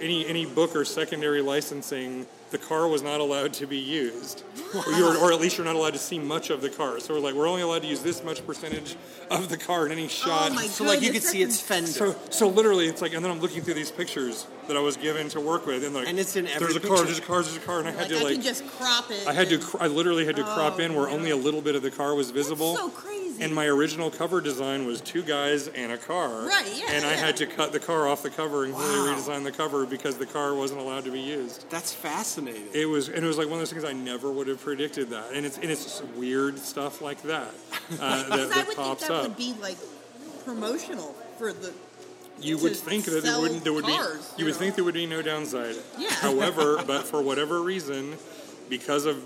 any any book or secondary licensing, the car was not allowed to be used. Or, you're, or at least you're not allowed to see much of the car. So we're like, we're only allowed to use this much percentage of the car in any shot. Oh my so goodness. Like you could see its fender. So, so literally it's like, and then I'm looking through these pictures that I was given to work with. And like, and it's in every there's a picture. car, there's a car, there's a car. And I had like, to I like, I can just crop it. I had to, I literally had to oh, crop in where only a little bit of the car was visible. That's so crazy. And my original cover design was two guys and a car. Right, yeah. And yeah. I had to cut the car off the cover and wow. really redesign the cover because the car wasn't allowed to be used. That's fascinating. It was, and it was like one of those things I never would have predicted that, and it's and it's just weird stuff like that uh, that, that I would pops think that up. Would be like promotional for the. You would think that there wouldn't. There would cars, be. You, you would know? think there would be no downside. Yeah. However, but for whatever reason, because of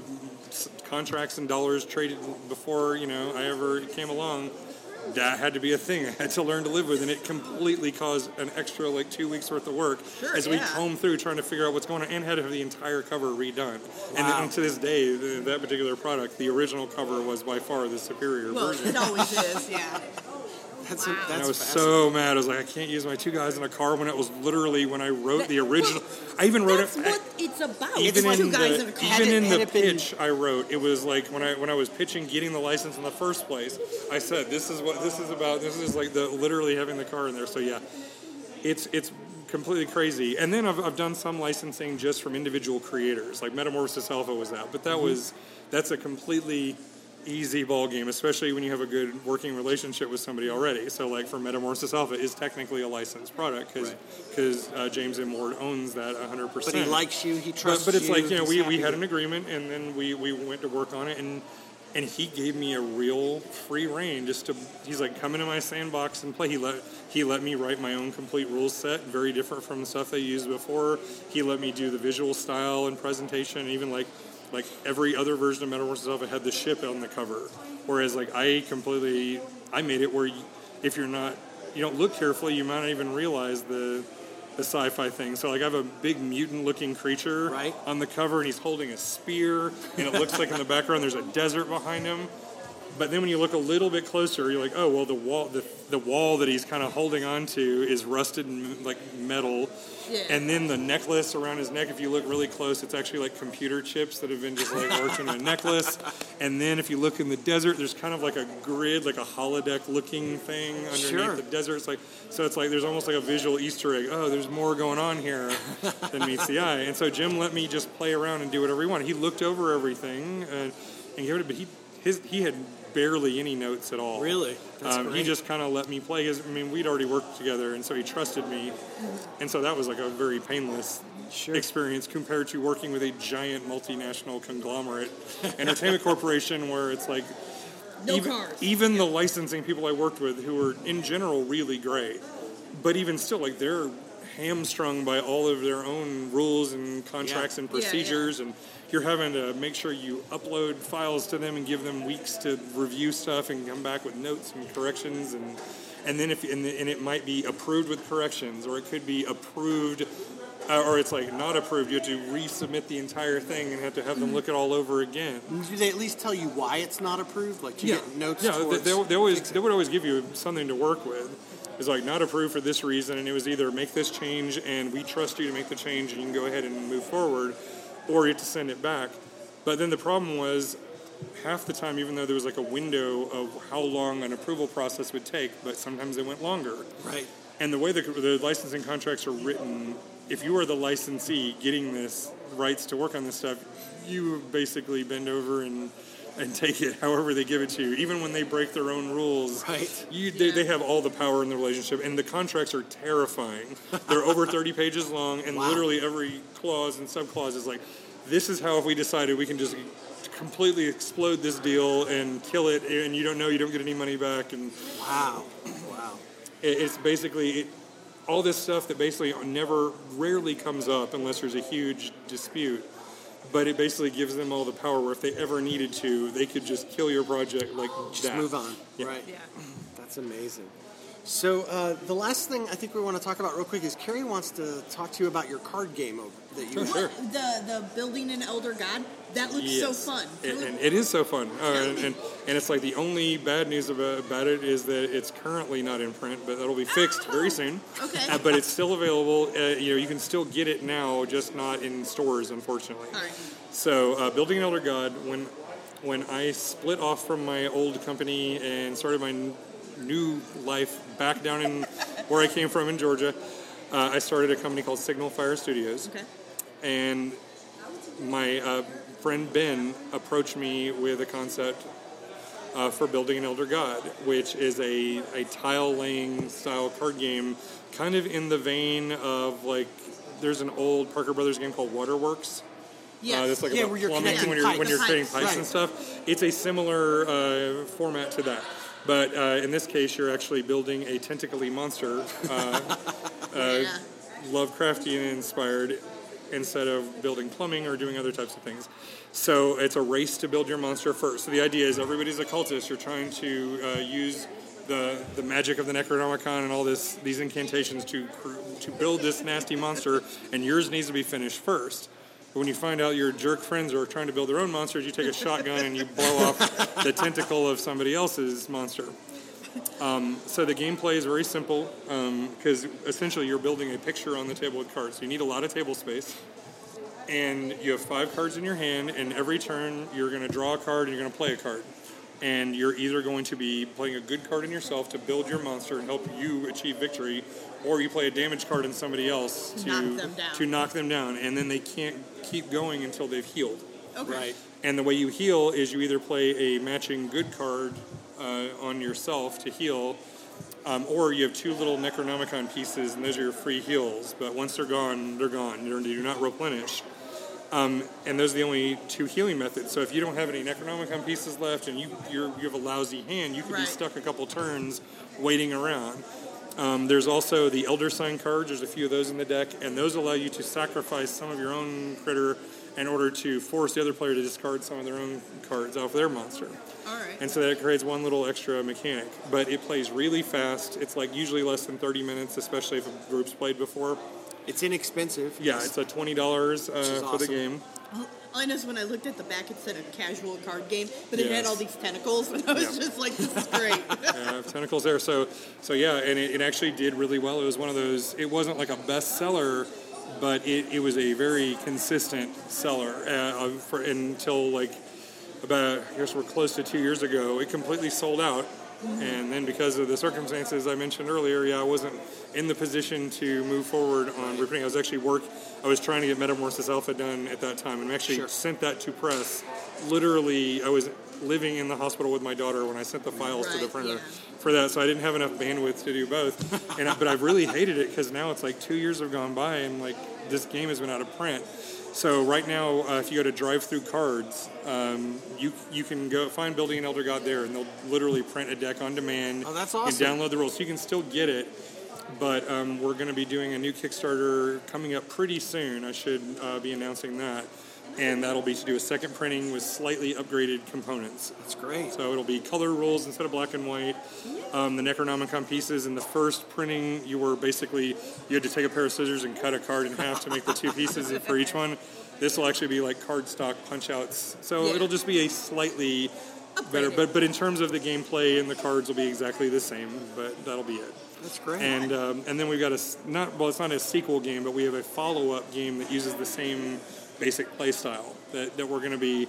contracts and dollars traded before you know I ever came along, that had to be a thing I had to learn to live with, and it completely caused an extra like two weeks worth of work sure, as we yeah. combed through trying to figure out what's going on and had to have the entire cover redone. Wow. And, and to this day, the, that particular product, the original cover was by far the superior well, version. Well, it always is, yeah. That's, wow. a, that's and I was so mad. I was like, I can't use my two guys in a car when it was literally when I wrote that, the original. Well, I even wrote it. That's what I, it's about. Even it's two guys in a car. Even in the pitch I wrote, it was like when I when I was pitching getting the license in the first place. I said, this is what this is about. This is like the literally having the car in there. So yeah, it's it's completely crazy. And then I've I've done some licensing just from individual creators. Like Metamorphosis Alpha was that, but that mm-hmm. was that's a completely. Easy ball game, especially when you have a good working relationship with somebody already. So, like for Metamorphosis Alpha, is technically a licensed product because because right. uh, James M. Ward owns that one hundred percent. But he likes you, he trusts you. But, but it's you, like you know, we, we had an agreement, and then we, we went to work on it, and and he gave me a real free reign just to. He's like, come into my sandbox and play. He let he let me write my own complete rule set, very different from the stuff they used before. He let me do the visual style and presentation, and even like. Like every other version of Metamorphosis Alpha had the ship on the cover, whereas like I completely I made it where you, if you're not you don't look carefully you might not even realize the the sci-fi thing. So like I have a big mutant looking creature right. on the cover and he's holding a spear and it looks like in the background there's a desert behind him. But then when you look a little bit closer, you're like, oh, well, the wall the, the wall that he's kind of holding on to is rusted and, like, metal. Yeah. And then the necklace around his neck, if you look really close, it's actually, like, computer chips that have been just, like, worked in a necklace. And then if you look in the desert, there's kind of, like, a grid, like a holodeck-looking thing underneath sure. the desert. It's like, so it's like there's almost like a visual Easter egg. Oh, there's more going on here than meets the eye. And so Jim let me just play around and do whatever he wanted. He looked over everything and, and gave it a... But he, his, he had... barely any notes at all. Really? That's um, he just kind of let me play. His, I mean, we'd already worked together, and so he trusted me. And so that was like a very painless sure. experience compared to working with a giant multinational conglomerate entertainment corporation where it's like... No even, cars. Even yeah. the licensing people I worked with who were, in general, really great. But even still, like, they're hamstrung by all of their own rules and contracts yeah. and procedures yeah, yeah. and... You're having to make sure you upload files to them and give them weeks to review stuff and come back with notes and corrections, and and then if and, the, and it might be approved with corrections, or it could be approved Uh, or it's like not approved. You have to resubmit the entire thing and have to have them look it all over again. Do they at least tell you why it's not approved? Like, do you yeah. get notes? Yeah, they, they, they always they would always give you something to work with. It's like not approved for this reason, and it was either make this change and we trust you to make the change and you can go ahead and move forward, or you have to send it back. But then the problem was half the time, even though there was like a window of how long an approval process would take, but sometimes it went longer. Right. And the way the, the licensing contracts are written, if you are the licensee getting this rights to work on this stuff, you basically bend over and, and take it however they give it to you. Even when they break their own rules, right. you, they, yeah. they have all the power in the relationship. And the contracts are terrifying. They're over thirty pages long, and wow. literally every clause and subclause is like, this is how if we decided we can just completely explode this deal and kill it, and you don't know, you don't get any money back. And wow. Wow. It, it's basically... It, all this stuff that basically never, rarely comes up unless there's a huge dispute, but it basically gives them all the power where if they ever needed to, they could just kill your project like just that. Just move on, yeah. right? Yeah. That's amazing. So uh, the last thing I think we want to talk about real quick is Carrie wants to talk to you about your card game over that you. Sure. What? The the building an elder god that looks yes. so fun. It, and it is so fun, uh, and, and and it's like the only bad news about, about it is that it's currently not in print, but that'll be fixed oh. very soon. Okay, uh, but it's still available. Uh, you know, you can still get it now, just not in stores, unfortunately. All right. So uh, building an elder god when when I split off from my old company and started my new life back down in where I came from in Georgia. Uh, I started a company called Signal Fire Studios. Okay. And my uh, friend Ben approached me with a concept uh, for building an Elder God, which is a, a tile-laying style card game, kind of in the vein of, like, there's an old Parker Brothers game called Waterworks. Yes. Uh, that's like yeah, about where you're plumbing, when you're, when you're creating pipes right. and stuff. It's a similar uh, format to that. But uh, in this case, you're actually building a tentacly monster, uh, uh, yeah. Lovecraftian-inspired, instead of building plumbing or doing other types of things. So it's a race to build your monster first. So the idea is everybody's a cultist. You're trying to uh, use the the magic of the Necronomicon and all this these incantations to to build this nasty monster, and yours needs to be finished first. When you find out your jerk friends are trying to build their own monsters, you take a shotgun and you blow off the tentacle of somebody else's monster. Um, so the gameplay is very simple because um, essentially you're building a picture on the table with cards. So you need a lot of table space. And you have five cards in your hand, and every turn you're going to draw a card and you're going to play a card. And you're either going to be playing a good card in yourself to build your monster and help you achieve victory, or you play a damage card in somebody else to knock them down. To knock them down, and then they can't keep going until they've healed. Okay. Right. And the way you heal is you either play a matching good card uh, on yourself to heal, um, or you have two little Necronomicon pieces, and those are your free heals. But once they're gone, they're gone. They do not replenish. Um, and those are the only two healing methods. So if you don't have any Necronomicon pieces left and you you're, you have a lousy hand, you could right. be stuck a couple turns waiting around. Um, there's also the Elder Sign cards. There's a few of those in the deck, and those allow you to sacrifice some of your own critter in order to force the other player to discard some of their own cards off their monster. All right. And so that creates one little extra mechanic. But it plays really fast. It's like usually less than thirty minutes, especially if a group's played before. It's inexpensive. Yeah, it's like twenty dollars uh, awesome. For the game. I noticed when I looked at the back, it said a casual card game, but it yes. had all these tentacles, and I was yeah. just like, this is great. Yeah, tentacles there. So, so yeah, and it, it actually did really well. It was one of those, it wasn't like a bestseller, but it, it was a very consistent seller uh, for, until like about, I guess we're close to two years ago, it completely sold out. Mm-hmm. And then because of the circumstances I mentioned earlier, yeah, I wasn't in the position to move forward on reprinting. I was actually work. I was trying to get Metamorphosis Alpha done at that time, and I actually sure. sent that to press. Literally, I was living in the hospital with my daughter when I sent the files right, to the printer yeah. for that, so I didn't have enough bandwidth to do both. And I, but I really hated it because now it's like two years have gone by, and like this game has been out of print. So right now, uh, if you go to Drive-Through Cards, um, you you can go find Building an Elder God there, and they'll literally print a deck on demand. Oh, that's awesome. And download the rules. So you can still get it, but um, we're going to be doing a new Kickstarter coming up pretty soon. I should uh, be announcing that. and that'll be to do a second printing with slightly upgraded components. That's great. So it'll be color rules instead of black and white. Um, the Necronomicon pieces in the first printing, you were basically, you had to take a pair of scissors and cut a card in half to make the two pieces for each one. This will actually be like cardstock punch-outs. So yeah. it'll just be a slightly upgraded. better, but but in terms of the gameplay and the cards will be exactly the same, but that'll be it. That's great. And um, and then we've got a, not well, it's not a sequel game, but we have a follow-up game that uses the same basic play style that, that we're going to be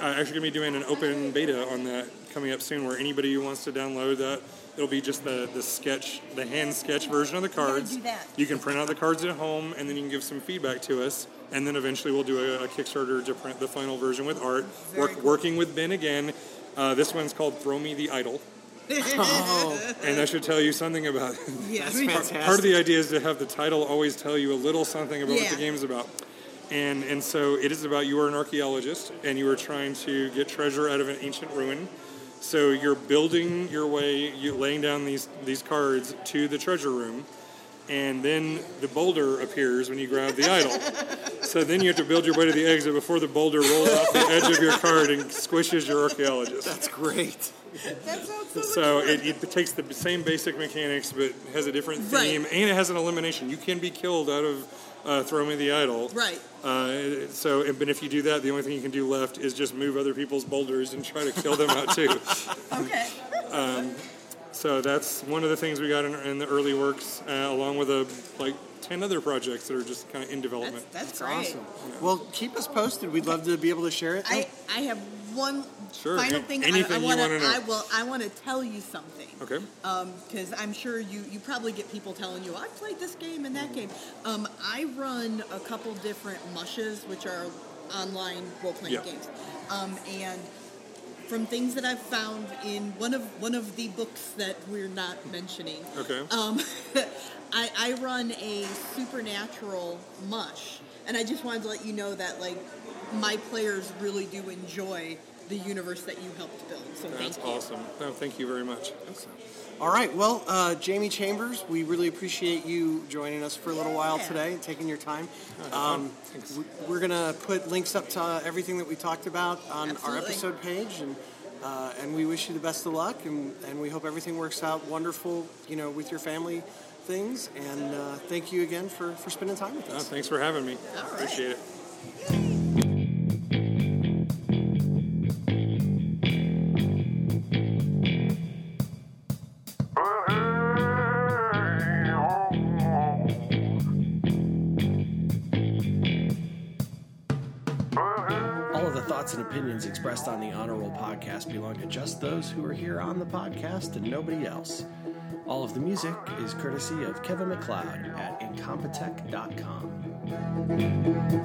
uh, actually going to be doing an open beta on that coming up soon, where anybody who wants to download that, it'll be just the, the sketch, the hand sketch version of the cards. Do that. You can print out the cards at home, and then you can give some feedback to us, and then eventually we'll do a, a Kickstarter to print the final version with art. Work, cool. Working with Ben again. Uh, this one's called Throw Me the Idol. Oh. And that should tell you something about it. Yes, fantastic. Part of the idea is to have the title always tell you a little something about yeah. what the game's about. And and so it is about, you are an archaeologist, and you are trying to get treasure out of an ancient ruin. So you're building your way, you laying down these, these cards to the treasure room, and then the boulder appears when you grab the idol. So then you have to build your way to the exit before the boulder rolls off the edge of your card and squishes your archaeologist. That's great. That sounds so so much fun. It, it takes the same basic mechanics, but has a different theme, right. and it has an elimination. You can be killed out of uh, Throw Me the Idol. Right. Uh, so, but if you do that, the only thing you can do left is just move other people's boulders and try to kill them out, too. Okay. Um, so that's one of the things we got in, in the early works, uh, along with a, like ten other projects that are just kind of in development. That's, that's, that's awesome. Yeah. Well, keep us posted. We'd love to be able to share it. I, I have one sure. final yeah. thing. Anything I, I wanna, you want to know. I, well, I want to tell you something. Okay. Because um, I'm sure you, you probably get people telling you, I played this game and that mm-hmm. game. Um, I run a couple different mushes, which are online role-playing yeah. games. Um, and... From things that I've found in one of one of the books that we're not mentioning. Okay. Um, I, I run a Supernatural mush, and I just wanted to let you know that like my players really do enjoy the universe that you helped build. So that's thank you. Awesome. No, thank you very much. Okay. All right. Well, uh, Jamie Chambers, we really appreciate you joining us for a little yeah. while today and taking your time. Um, we're going to put links up to everything that we talked about on Absolutely. Our episode page. And uh, and we wish you the best of luck. And, and we hope everything works out wonderful, you know, with your family things. And uh, thank you again for, for spending time with us. No, thanks for having me. All right. Appreciate it. Yay. Opinions expressed on the Honor Roll Podcast belong to just those who are here on the podcast and nobody else. All of the music is courtesy of Kevin MacLeod at incompetech dot com.